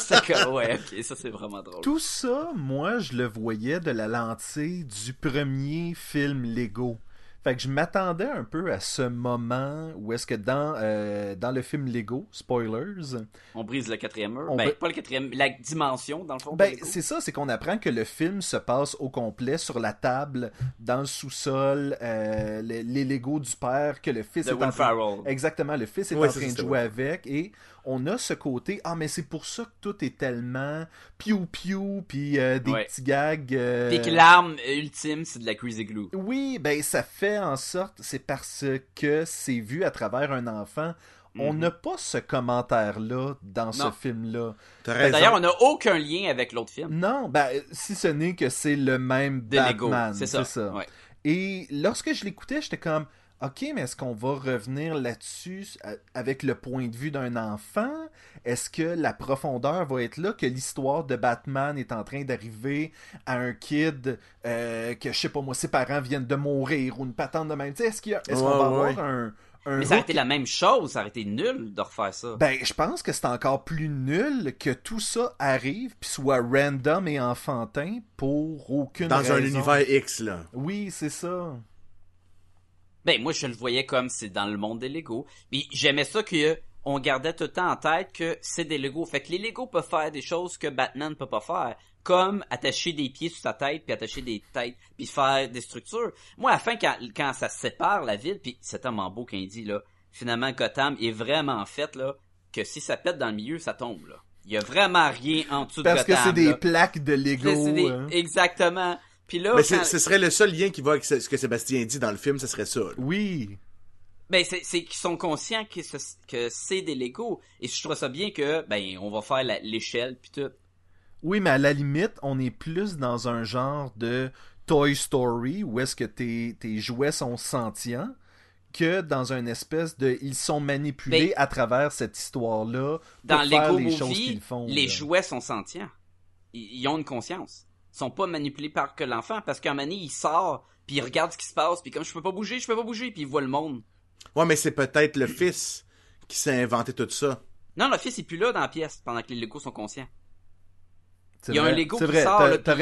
C'est comme... Ouais, ok, ça, c'est vraiment drôle. Tout ça, moi, je le voyais de la lentille du premier film Lego. Fait que je m'attendais un peu à ce moment où est-ce que dans le film Lego, spoilers... On brise le quatrième mur. Pas le quatrième, la dimension, dans le fond. C'est ça, c'est qu'on apprend que le film se passe au complet sur la table, dans le sous-sol, les Legos du père, que le fils est en train... Exactement, le fils est en train de jouer avec, et on a ce côté, mais c'est pour ça que tout est tellement piou-piou, puis des petits gags... Puis que l'arme ultime, c'est de la Crazy Glue. Oui, ça fait en sorte, c'est parce que c'est vu à travers un enfant. On n'a pas ce commentaire-là dans ce film-là. D'ailleurs, on n'a aucun lien avec l'autre film. Non, si ce n'est que c'est le même de Batman. Lego. C'est ça. Ouais. Et lorsque je l'écoutais, j'étais comme, ok, mais est-ce qu'on va revenir là-dessus avec le point de vue d'un enfant? Est-ce que la profondeur va être là, que l'histoire de Batman est en train d'arriver à un kid que, je sais pas moi, ses parents viennent de mourir ou une patente de même? Est-ce qu'on va avoir un... Mais ça aurait été la même chose, ça aurait été nul de refaire ça. Je pense que c'est encore plus nul que tout ça arrive puis soit random et enfantin pour aucune raison. Dans un univers X, là. Oui, c'est ça. Moi, je le voyais comme c'est dans le monde des Legos. Puis j'aimais ça qu'on gardait tout le temps en tête que c'est des Legos. Fait que les Legos peuvent faire des choses que Batman ne peut pas faire, comme attacher des pieds sur sa tête, puis attacher des têtes, puis faire des structures. Moi, à la fin, quand ça sépare la ville, puis c'est tellement beau qu'il dit, là, finalement, Gotham est vraiment fait, là, que si ça pète dans le milieu, ça tombe, là. Il y a vraiment rien en dessous de Gotham. Parce que c'est des plaques de Legos. Exactement. Puis là, ce serait le seul lien qui va avec ce que Sébastien dit dans le film, ce serait ça. Là. Oui. C'est qu'ils sont conscients que c'est des Legos. Et je trouve ça bien que, on va faire l'échelle puis tout. Oui, mais à la limite, on est plus dans un genre de Toy Story où est-ce que tes jouets sont sentients que dans une espèce de... Ils sont manipulés à travers cette histoire-là pour faire les choses qu'ils font. Dans Lego Movie, les jouets sont sentients. Ils ont une conscience. Sont pas manipulés par que l'enfant, parce qu'à un moment donné, il sort, puis il regarde ce qui se passe, puis comme je peux pas bouger, puis il voit le monde. Ouais, mais c'est peut-être le fils qui s'est inventé tout ça. Non, le fils est plus là dans la pièce, pendant que les Legos sont conscients. Il y a un Lego qui sort. T'as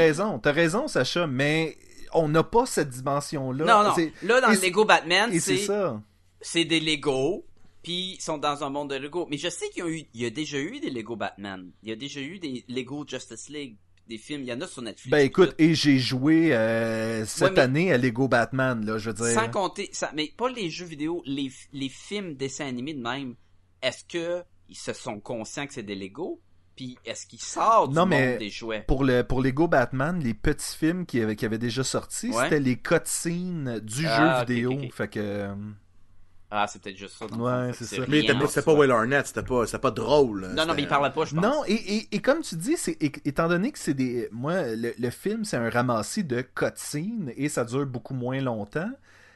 raison, Sacha, mais on n'a pas cette dimension-là. Non, là, dans Lego Batman, c'est ça. C'est des Legos, puis ils sont dans un monde de Legos. Mais je sais qu'il y a déjà eu des Lego Batman. Il y a déjà eu des Lego Justice League. Des films, il y en a sur Netflix. Écoute, et j'ai joué cette année à Lego Batman, là, je veux dire. Sans compter, mais pas les jeux vidéo, les films dessins animés de même. Est-ce que ils se sont conscients que c'est des Lego? Puis est-ce qu'ils sortent du monde des jouets? Pour Lego Batman, les petits films qui avaient déjà sortis, c'était les cutscenes du jeu vidéo. Okay. Fait que... c'est peut-être juste ça. C'est ça. Mais c'était pas Will Arnett, c'était pas drôle. Non, mais il parlait pas, je pense. Non, et comme tu dis, étant donné que c'est des... Moi, le film, c'est un ramassis de cutscenes et ça dure beaucoup moins longtemps.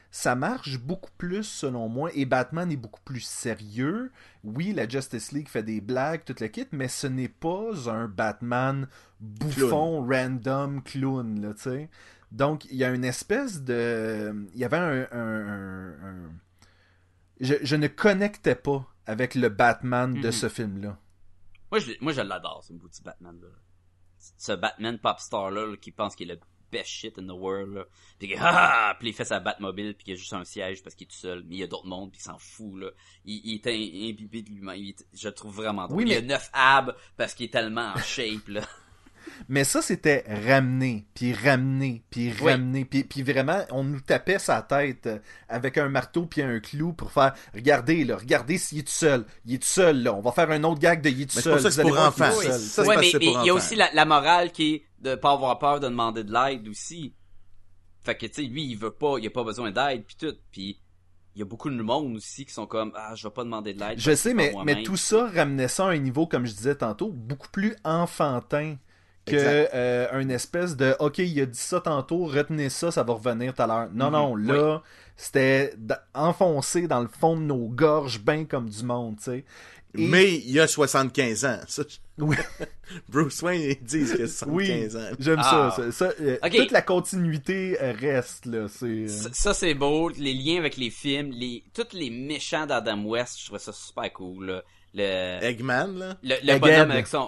Ça marche beaucoup plus, selon moi, et Batman est beaucoup plus sérieux. Oui, la Justice League fait des blagues, tout le kit, mais ce n'est pas un Batman bouffon, random, clown, là, tu sais. Donc, il y a une espèce de... Il y avait un... Je ne connectais pas avec le Batman de ce film-là. Moi, je l'adore, ce bout de Batman-là. Ce Batman popstar-là qui pense qu'il est le best shit in the world. Là. Puis il fait sa Batmobile, puis il y a juste un siège parce qu'il est tout seul. Mais il y a d'autres mondes, puis il s'en fout. Là. Il est imbibé de lui-même. Je le trouve vraiment drôle. Oui, mais... Il a 9 abs parce qu'il est tellement en shape. Là. Mais ça, c'était ramené, puis vraiment, on nous tapait sa tête avec un marteau puis un clou pour faire « Regardez s'il est tout seul, là, on va faire un autre gag de « il est tout seul », vous allez voir qu'il est tout seul. » Ça, c'est pour enfants. Il y a aussi la morale qui est de ne pas avoir peur de demander de l'aide aussi. Fait que, tu sais, lui, il a pas besoin d'aide, puis tout, puis... Il y a beaucoup de monde aussi qui sont comme « Ah, je vais pas demander de l'aide. » Je sais, mais tout ça ramenait ça à un niveau, comme je disais tantôt, beaucoup plus enfantin. Que une espèce de « Ok, il a dit ça tantôt, retenez ça, ça va revenir tout à l'heure. » Non, là, c'était enfoncé dans le fond de nos gorges, ben comme du monde, tu sais. Et... Mais il y a 75 ans. Ça, oui. Bruce Wayne, ils disent qu'il a 75 ans. J'aime ça. Toute la continuité reste, là. Ça, c'est beau. Les liens avec les films, tous les méchants d'Adam West, je trouvais ça super cool. Là. Eggman, là. Le bonhomme avec son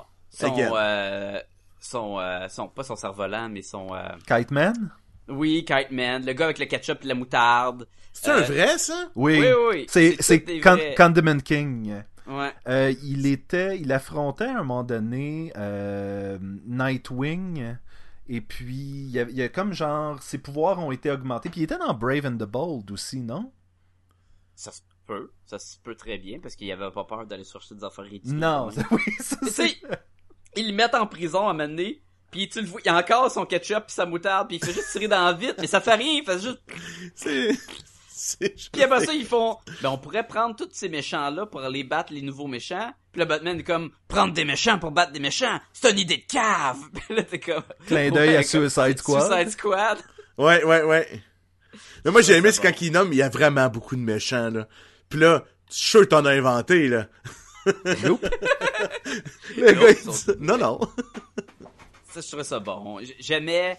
pas son cerf-volant, mais son... Kite Man? Oui, Kite Man, le gars avec le ketchup et la moutarde. C'est un vrai, ça? Oui, oui, oui. C'est Condiment King. Ouais. Il affrontait à un moment donné Nightwing. Et puis, il y a comme genre, ses pouvoirs ont été augmentés. Puis il était dans Brave and the Bold aussi, non? Ça se peut. Ça se peut très bien, parce qu'il avait pas peur d'aller chercher des affaires ridicules. Non, oui, ça c'est... Ils le mettent en prison à un moment donné, puis tu le vois, il a encore son ketchup pis sa moutarde, pis il fait juste tirer dans vite, mais ça fait rien, il fait juste... Pis après ça, ils font... Ben, on pourrait prendre tous ces méchants-là pour aller battre les nouveaux méchants. Puis le Batman est comme, prendre des méchants pour battre des méchants, c'est une idée de cave! Pis là, t'es comme... Clin d'œil à Suicide Squad. Suicide Squad. Ouais, ouais, ouais. Mais moi, j'ai aimé ce quand il nomme, il y a vraiment beaucoup de méchants, là. Pis là, je suis sûr que t'en as inventé, là. Nope. Le gars, il dit... Non, non. Ça, je trouvais ça bon. J'aimais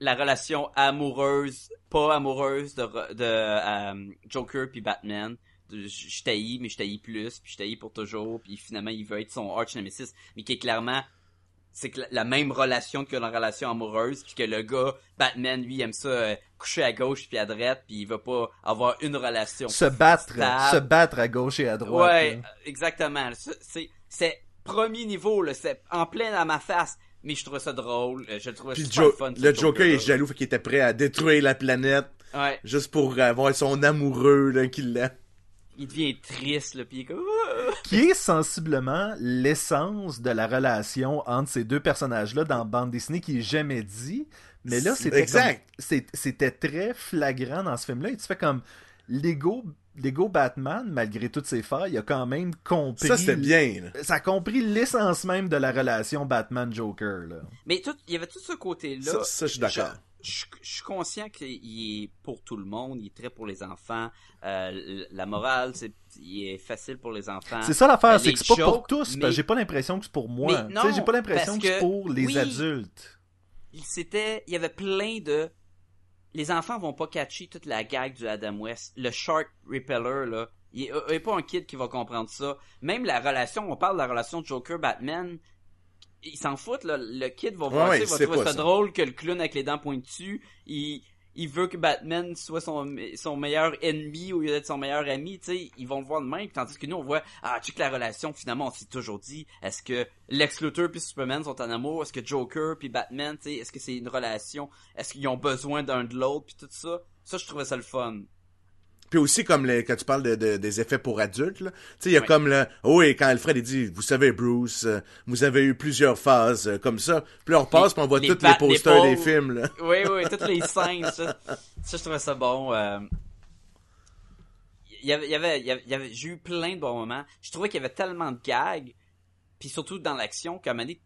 la relation amoureuse, pas amoureuse de Joker puis Batman. Je t'haïs, mais je t'haïs plus, puis je t'haïs pour toujours, puis finalement, il veut être son arch nemesis, mais qui est clairement... C'est que la même relation que la relation amoureuse, puis que le gars, Batman, lui, aime ça coucher à gauche puis à droite, puis il va pas avoir une relation. Se battre à gauche et à droite. Ouais, hein. Exactement. C'est premier niveau, là, c'est en plein dans ma face, mais je trouvais ça drôle, je le trouvais super fun. Le Joker est jaloux, fait qu'il était prêt à détruire la planète, ouais. Juste pour avoir son amoureux là qui l'a. Il devient triste, le pied comme... Qui est sensiblement l'essence de la relation entre ces deux personnages-là dans bande dessinée qui est jamais dit. Mais là, c'était très flagrant dans ce film-là. Et tu fais comme Lego Batman, malgré toutes ses failles, il a quand même compris... Ça, c'était bien. Là. Ça a compris l'essence même de la relation Batman-Joker. Là. Mais il y avait tout ce côté-là. Ça, je suis d'accord. Je suis conscient qu'il est pour tout le monde, il est très pour les enfants. La morale, il est facile pour les enfants. C'est ça l'affaire, c'est que c'est pas pour tous. Mais... J'ai pas l'impression que c'est pour moi. Non, j'ai pas l'impression que c'est pour les adultes. Il y avait plein de... Les enfants vont pas catcher toute la gag du Adam West. Le Shark Repeller, là. Il n'y a pas un kid qui va comprendre ça. Même la relation, on parle de la relation Joker-Batman... Il s'en fout, là. Le kid va voir ça, il va trouver ça drôle que le clown avec les dents pointues, il veut que Batman soit son meilleur ennemi au lieu d'être son meilleur ami, tu sais, ils vont le voir de même, tandis que nous, on voit, check la relation, finalement, on s'est toujours dit, est-ce que Lex Luthor pis Superman sont en amour, est-ce que Joker pis Batman, tu sais, est-ce que c'est une relation, est-ce qu'ils ont besoin d'un de l'autre, pis tout ça, je trouvais ça le fun. Puis aussi, comme quand tu parles des effets pour adultes, là, tu sais, il y a comme le... Oh, et quand Alfred, il dit, vous savez, Bruce, vous avez eu plusieurs phases comme ça. Puis là, on repasse, puis on voit tous les posters des films, là. Oui, oui, toutes les scènes, ça. Ça, je trouvais ça bon. Il y avait, j'ai eu plein de bons moments. Je trouvais qu'il y avait tellement de gags, puis surtout dans l'action, qu'à un moment donné,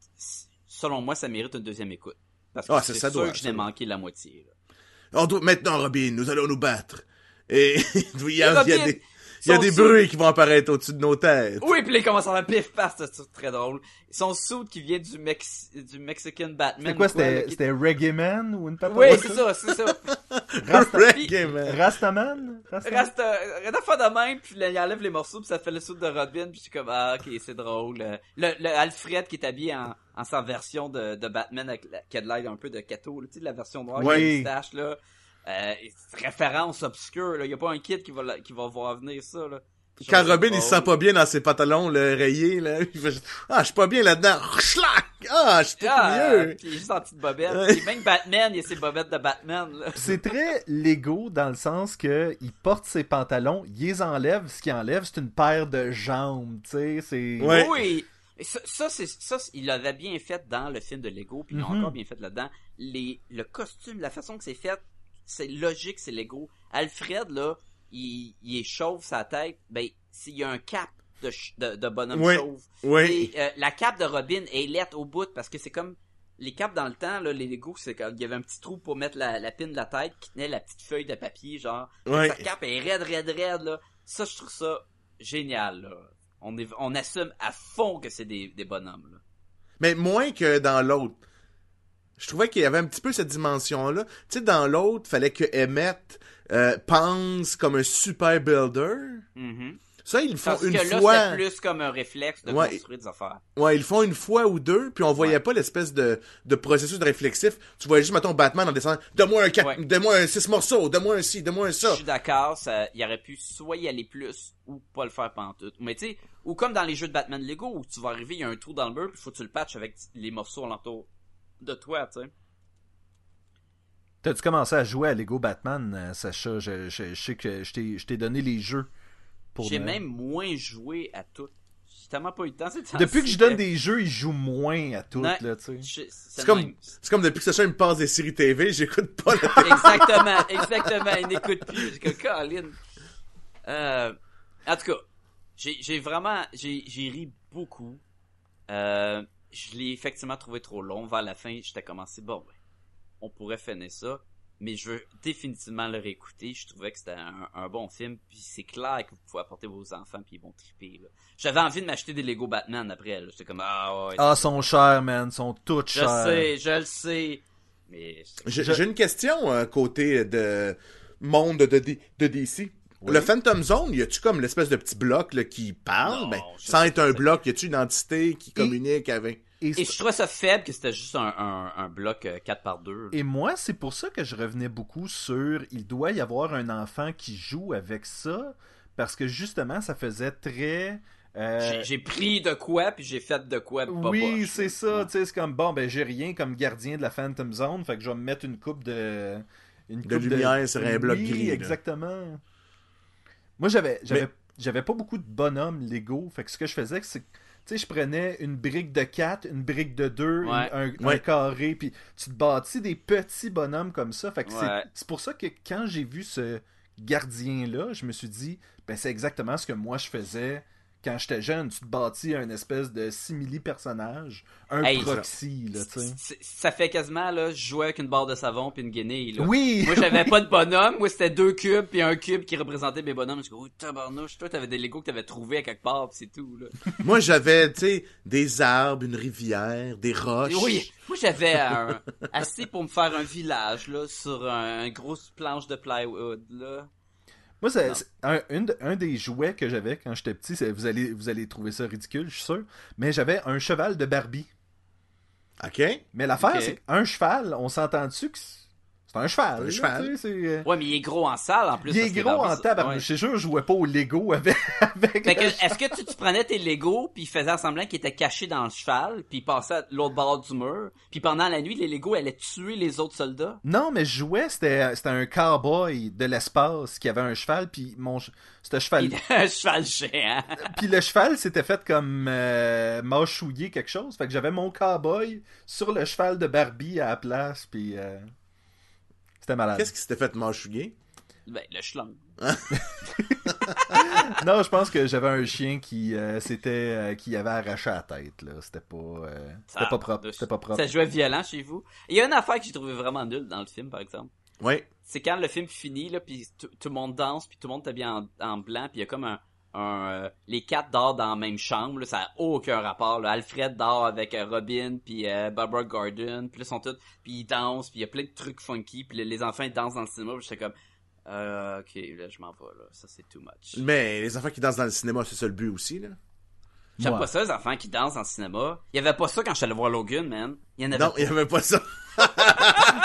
selon moi, ça mérite une deuxième écoute. Parce que c'est sûr que je n'ai manqué la moitié, là. Maintenant, Robin, nous allons nous battre. Et il y a des bruits qui vont apparaître au-dessus de nos têtes. Oui, puis là, ils commencent à faire pif-paf, c'est très drôle. Son suit qui vient du Mexican Batman. C'était Reggae Man ou une papa? Oui, c'est ça. Rastaman? Rasta de même, puis il enlève les morceaux, puis ça fait le suit de Robin, puis je suis comme, ok, c'est drôle. Le Alfred qui est habillé en sa version de Batman, qui a de l'air un peu de Kato, tu sais, la version noire, qui a une moustache, là. Référence obscure, là. Y a pas un kid qui va voir venir ça, là. Quand Robin, il se sent pas bien dans ses pantalons, le rayé, là. Il fait, je suis pas bien là-dedans. Je suis pas mieux. Pis il est juste en petite bobette. Et même Batman, il a ses bobettes de Batman, là. C'est très Lego dans le sens que il porte ses pantalons, il les enlève, ce qu'il enlève, c'est une paire de jambes, tu sais, c'est... Ouais. Oui! Il l'avait bien fait dans le film de Lego, pis il l'a encore bien fait là-dedans. Le costume, la façon que c'est fait, c'est logique, c'est Lego. Alfred, là, il est chauve, sa tête. Ben, s'il y a un cap de bonhomme chauve. Oui. Et, la cape de Robin est laite au bout parce que c'est comme... Les capes dans le temps, là, les Lego, c'est comme... Il y avait un petit trou pour mettre la pine de la tête qui tenait la petite feuille de papier, genre. Oui. Sa cape est raide, là. Ça, je trouve ça génial, là. On assume à fond que c'est des bonhommes, là. Mais moins que dans l'autre. Je trouvais qu'il y avait un petit peu cette dimension-là. Tu sais, dans l'autre, fallait que Emmett pense comme un super builder. Mm-hmm. Ça, ils le font une fois. Parce que là, c'était plus comme un réflexe de construire des affaires. Ouais, ils le font une fois ou deux, puis on voyait pas l'espèce de processus de réflexif. Tu voyais juste, mettons, Batman en descendant, donne-moi un 4, donne-moi un 6 morceaux, donne-moi un ci, donne-moi un ça. Je suis d'accord, ça, il aurait pu soit y aller plus, ou pas le faire pantoute. Mais tu sais, ou comme dans les jeux de Batman Lego, où tu vas arriver, il y a un trou dans le mur, puis faut que tu le patches avec les morceaux alentour de toi, tu sais. T'as-tu commencé à jouer à Lego Batman, Sacha? Je sais que je t'ai donné les jeux. J'ai même moins joué à tout. J'ai tellement pas eu le temps. Depuis que je donne des jeux, ils jouent moins à tout. C'est comme depuis que Sacha me passe des séries TV, j'écoute pas la télé. Exactement. Il n'écoute plus. C'est que Colin. En tout cas, j'ai vraiment ri beaucoup. Je l'ai effectivement trouvé trop long. Vers la fin, j'étais commencé, on pourrait finir ça. Mais je veux définitivement le réécouter. Je trouvais que c'était un bon film. Puis c'est clair que vous pouvez apporter vos enfants puis ils vont triper. Là. J'avais envie de m'acheter des Lego Batman après. Là. J'étais comme, sont chers, man. Sont toutes chers. Je le sais. Mais... J'ai une question côté de monde de DC. Oui. Le Phantom Zone, y a-tu comme l'espèce de petit bloc là, qui parle? Sans être un bloc, y a-tu une entité qui communique avec... Et je trouvais ça faible que c'était juste un bloc 4x2. Et moi, c'est pour ça que je revenais beaucoup sur il doit y avoir un enfant qui joue avec ça, parce que justement, ça faisait très... J'ai pris de quoi, puis j'ai fait de quoi. Oui, c'est ça. Tu sais, c'est comme, j'ai rien comme gardien de la Phantom Zone, fait que je vais me mettre une coupe de... lumière sur un bloc gris. Oui, exactement. Moi, j'avais pas beaucoup de bonhommes Lego, fait que ce que je faisais, c'est... Tu sais, je prenais une brique de 4, une brique de 2, un carré, puis tu te bâtis des petits bonhommes comme ça. Fait que c'est pour ça que quand j'ai vu ce gardien-là, je me suis dit, c'est exactement ce que moi je faisais quand j'étais jeune. Tu te bâtis un espèce de simili-personnage, proxy, là, tu sais. Ça fait quasiment, là, je jouais avec une barre de savon puis une guenille, là. Oui! Moi, j'avais pas de bonhomme. Moi, c'était 2 cubes puis un cube qui représentait mes bonhommes. Je dis, tabarnouche, toi, t'avais des Legos que t'avais trouvés à quelque part pis c'est tout, là. Moi, j'avais, tu sais, des arbres, une rivière, des roches. Oui! Moi, j'avais assez pour me faire un village, là, sur une grosse planche de plywood, là. Moi, c'est un des jouets que j'avais quand j'étais petit, vous allez trouver ça ridicule, je suis sûr, mais j'avais un cheval de Barbie. OK. Mais l'affaire, c'est qu'un cheval, on s'entend-tu que c'est un cheval? Un cheval. Tu sais, c'est... Ouais, mais il est gros en salle, en plus. Il est gros en tabarnak. Je suis sûr, je jouais pas au Lego avec fait que, est-ce que tu prenais tes Legos, puis faisais semblant qu'ils étaient cachés dans le cheval, puis passaient à l'autre bord du mur, puis pendant la nuit, les Legos allaient tuer les autres soldats? Non, mais je jouais, c'était un cowboy de l'espace qui avait un cheval, puis c'était un cheval... un cheval géant. Puis le cheval s'était fait comme mâchouiller quelque chose, fait que j'avais mon cowboy sur le cheval de Barbie à la place, puis... C'était malade. Qu'est-ce qui s'était fait mâchouiller? Le schlong. Non, je pense que j'avais un chien qui avait arraché la tête. Là. C'était pas propre. Ça jouait violent chez vous. Il y a une affaire que j'ai trouvée vraiment nulle dans le film, par exemple. Oui. C'est quand le film finit, là, puis tout le monde danse, puis tout le monde t'habille en blanc, puis il y a comme les quatre dorment dans la même chambre, là, ça n'a aucun rapport, là. Alfred dort avec Robin, puis Barbara Gordon, puis là, ils dansent, puis il y a plein de trucs funky, puis les enfants, ils dansent dans le cinéma, puis j'étais comme, ok, là, je m'en vais, là, ça, c'est too much. Mais les enfants qui dansent dans le cinéma, c'est ça le but aussi, là? J'aime pas ça, les enfants qui dansent dans le cinéma. Il y avait pas ça quand je suis allé voir Logan, man. Il y avait pas ça.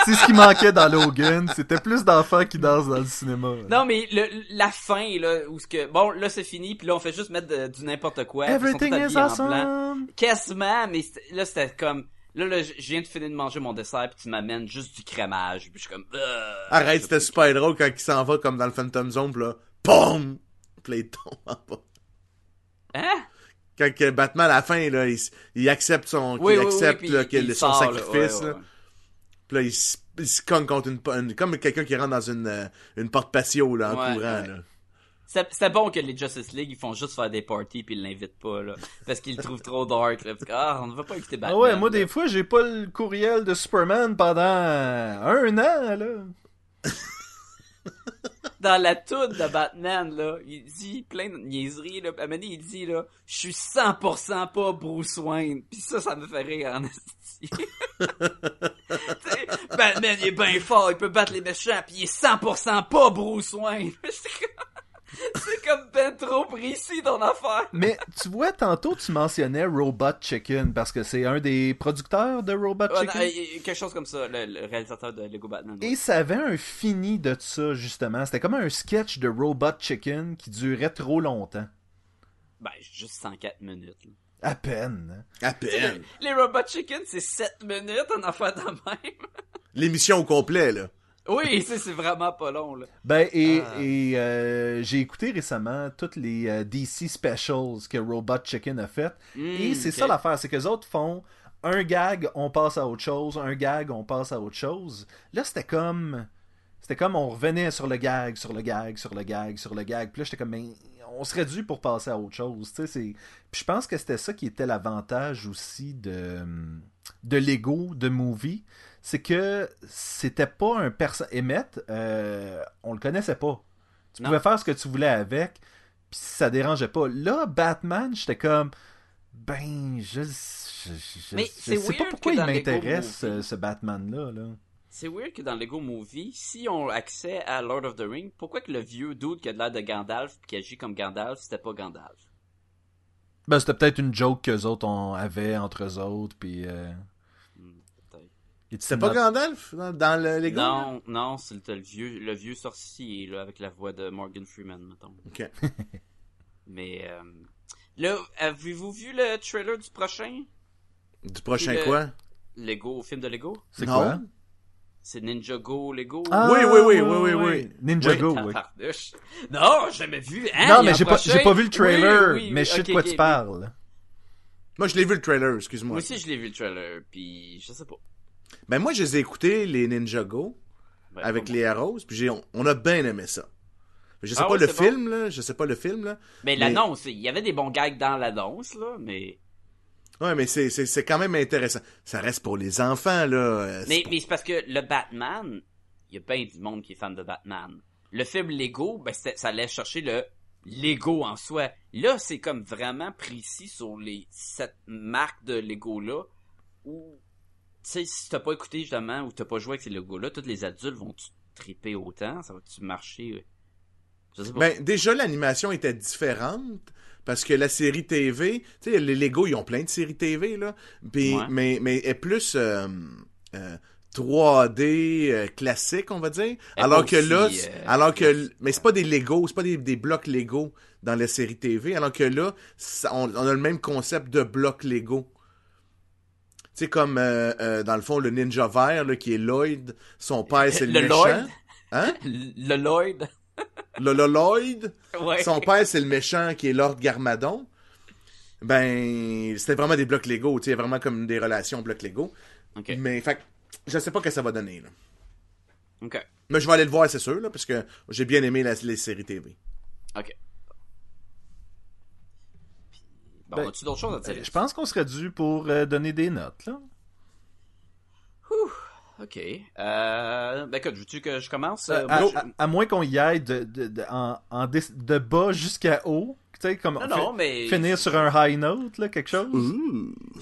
C'est ce qui manquait dans Logan, c'était plus d'enfants qui dansent dans le cinéma. Non, mais la fin, là, où ce que... Bon, là, c'est fini, puis là, on fait juste mettre du n'importe quoi. Everything is awesome! Quasiment, mais là, c'était comme... Là, je viens de finir de manger mon dessert, puis tu m'amènes juste du crémage, puis je suis comme... Arrête, c'était super drôle quand il s'en va, comme dans le Phantom Zone, puis là, POM! Puis là, il tombe en bas. Hein? Quand Batman, à la fin, là, il accepte son sacrifice, là. Puis là, il se cogne contre comme quelqu'un qui rentre dans une porte patio, là, en courant, là. C'est bon que les Justice League, ils font juste faire des parties pis ils l'invitent pas, là. Parce qu'ils le trouvent trop dark, là. Parce que, on ne va pas écouter Batman. Ah ouais, moi, là. Des fois, j'ai pas le courriel de Superman pendant un an, là. Dans la toune de Batman, là, il dit plein de niaiseries, là. À un moment donné, il dit, là, je suis 100% pas Bruce Wayne. Pis ça me fait rire en esti. Batman, il est bien fort, il peut battre les méchants, pis il est 100% pas Bruce Wayne. C'est comme ben trop précis ton affaire. Mais tu vois, tantôt tu mentionnais Robot Chicken parce que c'est un des producteurs de Robot Chicken. Quelque chose comme ça, le réalisateur de Lego Batman. Ouais. Et ça avait un fini de ça, justement. C'était comme un sketch de Robot Chicken qui durait trop longtemps. Ben, juste 104 minutes. Là. À peine. À peine. Les Robot Chicken, c'est 7 minutes en affaire de même. L'émission au complet, là. Oui, c'est vraiment pas long, là. Ben, et j'ai écouté récemment toutes les DC Specials que Robot Chicken a faites. Et c'est ça l'affaire, c'est qu'eux autres font un gag, on passe à autre chose, un gag, on passe à autre chose. Là, c'était comme on revenait sur le gag. Puis là, j'étais comme, mais on serait dû pour passer à autre chose, tu sais. Puis je pense que c'était ça qui était l'avantage aussi de Lego, de Movie. C'est que c'était pas un personnage. Emmett, on le connaissait pas. Tu pouvais faire ce que tu voulais avec, pis ça dérangeait pas. Là, Batman, j'étais comme, ben, je sais pas pourquoi il m'intéresse, ce Batman-là. Là. C'est weird que dans Lego Movie, si on a accès à Lord of the Rings, pourquoi que le vieux dude qui a de l'air de Gandalf pis qui agit comme Gandalf, c'était pas Gandalf? Ben, c'était peut-être une joke qu'eux autres avaient entre eux autres, pis... C'est pas Gandalf dans le Lego? Non, c'est le vieux sorcier là, avec la voix de Morgan Freeman, mettons. Ok. Mais là, avez-vous vu le trailer du prochain? Du prochain quoi? Lego, film de Lego? C'est quoi? C'est Ninjago Lego. Ah, oui. Ninjago, oui. Non, j'ai jamais vu. Hein, non, mais j'ai pas vu le trailer, oui. Mais je sais de quoi tu parles. Moi, je l'ai vu le trailer, excuse-moi. Moi aussi, je l'ai vu le trailer, puis je sais pas. Ben moi, je les ai écoutés, les Ninjago, avec les arrows, puis on a bien aimé ça. Je sais pas le film, là. Mais l'annonce, il y avait des bons gags dans l'annonce, là, mais... Ouais, mais c'est quand même intéressant. Ça reste pour les enfants, là. Mais c'est parce que le Batman, il y a bien du monde qui est fan de Batman. Le film Lego, ben ça allait chercher le Lego en soi. Là, c'est comme vraiment précis sur cette marque de Lego-là, où... Tu sais, si t'as pas écouté justement ou t'as pas joué avec ces logos-là, tous les adultes vont-tu triper autant? Ça va-tu marcher? Je sais pas. Ben, déjà, l'animation était différente parce que la série TV, tu sais, les Lego, ils ont plein de séries TV, là. Pis, ouais. Mais est plus 3D classique, on va dire. Alors que là, mais c'est pas des Lego, c'est pas des blocs Lego dans la série TV. Alors que là, on a le même concept de blocs Lego. Tu sais, comme, dans le fond, le ninja vert, là, qui est Lloyd. Son père, c'est le méchant. Lloyd. Hein? Le Lloyd. Le Lloyd. Ouais. Son père, c'est le méchant, qui est Lord Garmadon. Ben, c'était vraiment des blocs Lego, tu sais, vraiment comme des relations blocs Lego. Okay. Mais, fait je sais pas que ça va donner, là. OK. Mais je vais aller le voir, c'est sûr, là, parce que j'ai bien aimé les séries TV. OK. Bon, ben, as-tu d'autres choses à te dire? Je pense qu'on serait dû pour donner des notes, là. Ouh, OK. Ben écoute, veux-tu que je commence? À moins qu'on y aille de bas jusqu'à haut. Tu sais, comme finir sur un high note, là, quelque chose.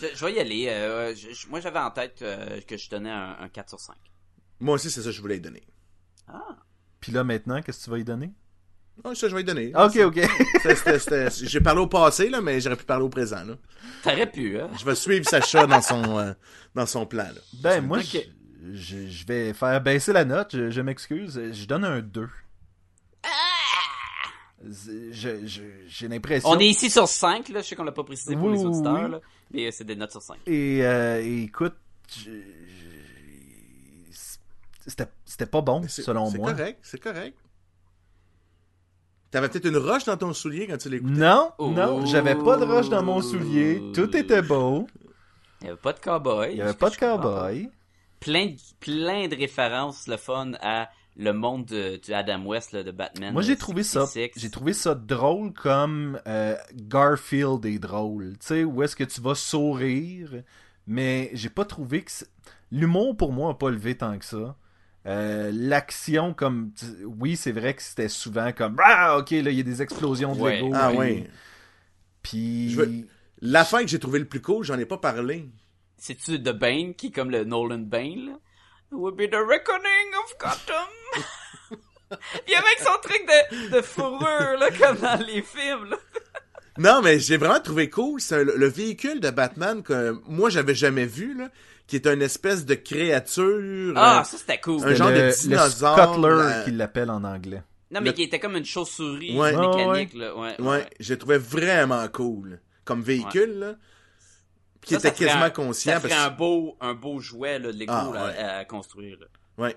Je vais y aller. Moi, j'avais en tête que je donnais un 4 sur 5. Moi aussi, c'est ça que je voulais y donner. Ah. Puis là, maintenant, qu'est-ce que tu vas y donner? Non, ça, je vais y donner. OK. J'ai parlé au passé, là, mais j'aurais pu parler au présent. Là. T'aurais pu, hein? Je vais suivre Sacha dans son plan. Là. Ben, moi, je vais faire baisser la note. Je m'excuse. Je donne un 2. Ah! J'ai l'impression... On est ici sur 5. Là. Je sais qu'on l'a pas précisé pour les auditeurs. Là. Mais c'est des notes sur 5. Et écoute, c'était pas bon, selon moi. C'est correct. T'avais peut-être une roche dans ton soulier quand tu l'écoutais. Non, j'avais pas de roche dans mon soulier. Tout était beau. Il n'y avait pas de cow-boy. Plein de références, le fun, à le monde du Adam West, là, de Batman. Moi, j'ai trouvé ça drôle comme Garfield est drôle. Tu sais, où est-ce que tu vas sourire, mais j'ai pas trouvé que... L'humour, pour moi, n'a pas levé tant que ça. L'action, comme oui, c'est vrai que c'était souvent comme ah, ok, là il y a des explosions de Lego. Ah oui. Ouais. Puis la fin que j'ai trouvé le plus cool, j'en ai pas parlé. C'est-tu de Bane qui est comme le Nolan Bane? Là? It will be the reckoning of Gotham. Il y a même son truc de fourrure, là, comme dans les films, là. Non, mais j'ai vraiment trouvé cool. C'est le véhicule de Batman que moi, j'avais jamais vu, là, qui est une espèce de créature. Ah, ça, c'était cool. Un genre de dinosaure. Le Scuttler, qu'il l'appelle en anglais. Non, mais qui était comme une chauve-souris mécanique, là. Ouais, j'ai trouvé vraiment cool comme véhicule, là. Qui était quasiment conscient. Ça ferait un beau jouet, là, de Lego à construire, là. Ouais.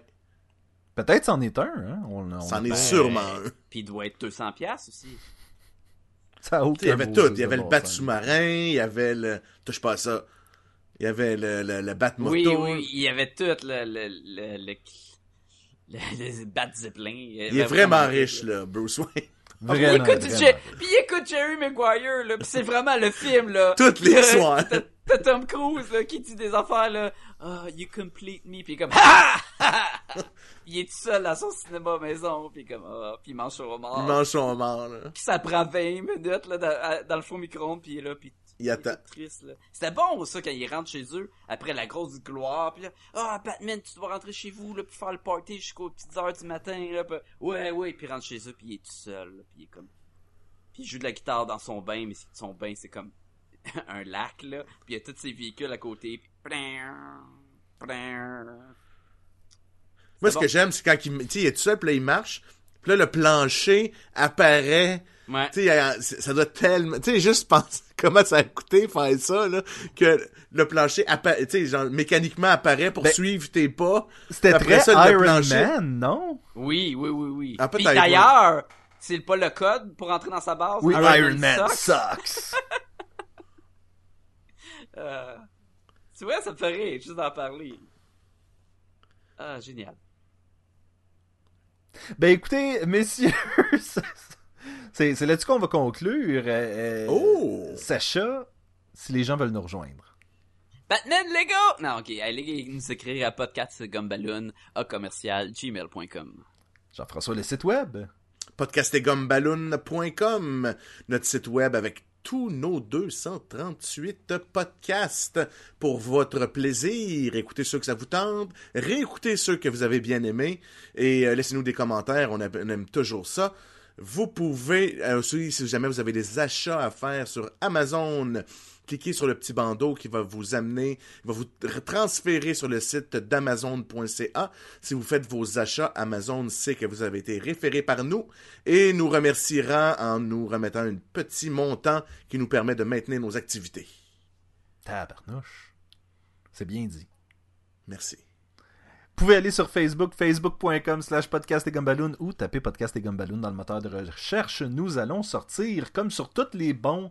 Peut-être c'en est un, hein? C'en est sûrement un. Puis il doit être 200$ aussi. Il y avait tout. Il y avait le bat sous-marin, il y avait le... Touche pas à ça. Il y avait le bat moto. Oui, il y avait tout. Le bat zeppelin. Il est vraiment riche, là, Bruce Wayne. Vraiment, puis il écoute Jerry Maguire, là, puis c'est vraiment le film, là. Toutes les soirs. T'as Tom Cruise, là, qui dit des affaires, là. Oh, you complete me, puis comme... Il est tout seul dans son cinéma maison, puis comme... Oh, puis il mange son homard. Là. Puis ça prend 20 minutes, là, dans le four micro-ondes, puis il est là, puis... Il attend. Triste, là. C'était bon, ça, quand ils rentrent chez eux, après la grosse gloire, puis là, Batman, tu dois rentrer chez vous, là, puis faire le party jusqu'aux petites heures du matin, là, puis... Ouais, puis il rentre chez eux, puis il est tout seul, là, puis il est comme... Puis il joue de la guitare dans son bain, mais son bain, c'est comme un lac, là, puis il y a tous ses véhicules à côté, puis... Moi, ce que j'aime, c'est quand il est tout seul, puis là, il marche, puis là, le plancher apparaît... Ouais. Tu sais, ça doit tellement... Tu sais, juste penser comment ça a coûté faire ça, là, que le plancher apparaît, tu sais, genre, mécaniquement apparaît pour suivre tes pas. C'était après très ça, Iron Man, non? Oui. Ah, puis d'ailleurs, c'est pas le code pour entrer dans sa base. Oui, Iron Man sucks. Tu vois, ça me fait rire, juste d'en parler. Ah, génial. Ben écoutez, messieurs... C'est là-dessus qu'on va conclure. Sacha, si les gens veulent nous rejoindre. Batman Lego! Non, ok. Allez nous écrire à podcastgumballoon@gmail.com. Jean-François, le site web. podcastgumballoon.com. Notre site web avec tous nos 238 podcasts pour votre plaisir. Écoutez ceux que ça vous tente, réécoutez ceux que vous avez bien aimés et laissez-nous des commentaires. On aime toujours ça. Vous pouvez, aussi, si jamais vous avez des achats à faire sur Amazon, cliquez sur le petit bandeau qui va vous amener, va vous transférer sur le site d'Amazon.ca. Si vous faites vos achats, Amazon sait que vous avez été référé par nous et nous remerciera en nous remettant un petit montant qui nous permet de maintenir nos activités. Tabarnouche. C'est bien dit. Merci. Vous pouvez aller sur Facebook, facebook.com/podcastgumballoon ou taper Podcast et Gumballoon dans le moteur de recherche. Nous allons sortir, comme sur toutes les bonnes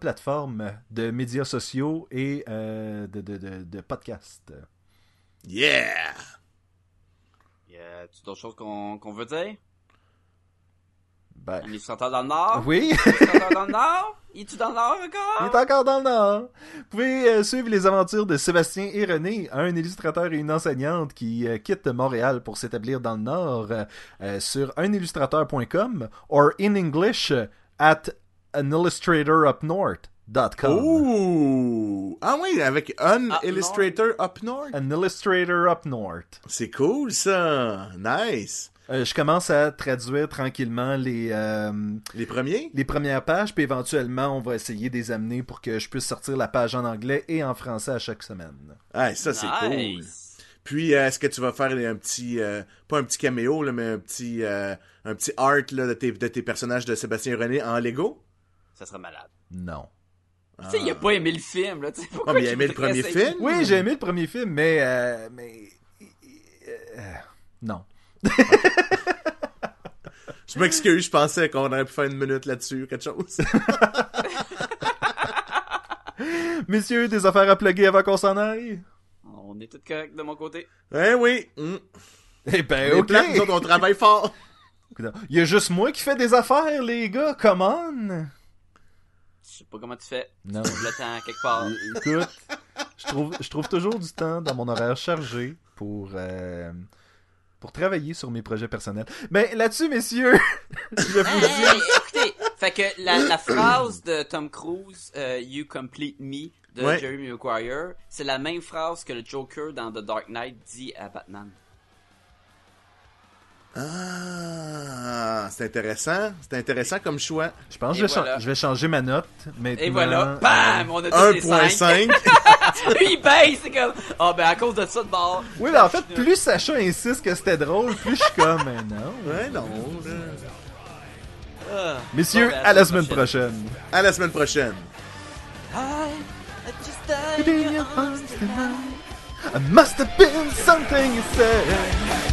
plateformes de médias sociaux et de podcasts. Yeah! Y a-t-il d'autres choses qu'on veut dire? Ben. Il est encore dans le Nord? Oui. Il est dans le Nord encore? Il est encore dans le Nord. Vous pouvez suivre les aventures de Sébastien et René, un illustrateur et une enseignante qui quittent Montréal pour s'établir dans le Nord sur unillustrateur.com or in English @anillustratorupnorth.com. Ouh! Ah oui, avec un illustrator up north. An illustrator up north. C'est cool ça. Nice. Je commence à traduire tranquillement les premières pages, puis éventuellement, on va essayer de les amener pour que je puisse sortir la page en anglais et en français à chaque semaine. Ah, ça, c'est cool. Puis, est-ce que tu vas faire un petit... pas un petit caméo, là, mais un petit art là, de tes personnages de Sébastien René en Lego? Ça serait malade. Non. Tu sais, il a pas aimé le film. Là. Pourquoi il a aimé le premier film? Oui, j'ai aimé le premier film, mais... non. Je m'excuse, je pensais qu'on aurait pu faire une minute là-dessus, quelque chose. Messieurs, des affaires à plugger avant qu'on s'en aille? On est tous corrects de mon côté. Eh oui. Eh ben, ok. Plans, nous autres, on travaille fort. Il y a juste moi qui fais des affaires, les gars. Come on. Je sais pas comment tu fais. Non. Tu trouves le temps quelque part. Écoute, je trouve toujours du temps dans mon horaire chargé pour travailler sur mes projets personnels. Ben, là-dessus, messieurs, je vais vous dire... écoutez, fait que la phrase de Tom Cruise, You Complete Me, de Jerry Maguire, c'est la même phrase que le Joker dans The Dark Knight dit à Batman. Ah, c'est intéressant comme choix. Je pense que je vais changer ma note. Maintenant, et voilà, bam, on a tous les 5. 1.5. Lui, il baisse, c'est comme, ben à cause de ça de bord. Oui, mais en fait, plus Sacha insiste que c'était drôle, plus je suis comme, non. Messieurs, bon, ben, à la semaine prochaine. À la semaine prochaine. I must have been something you said.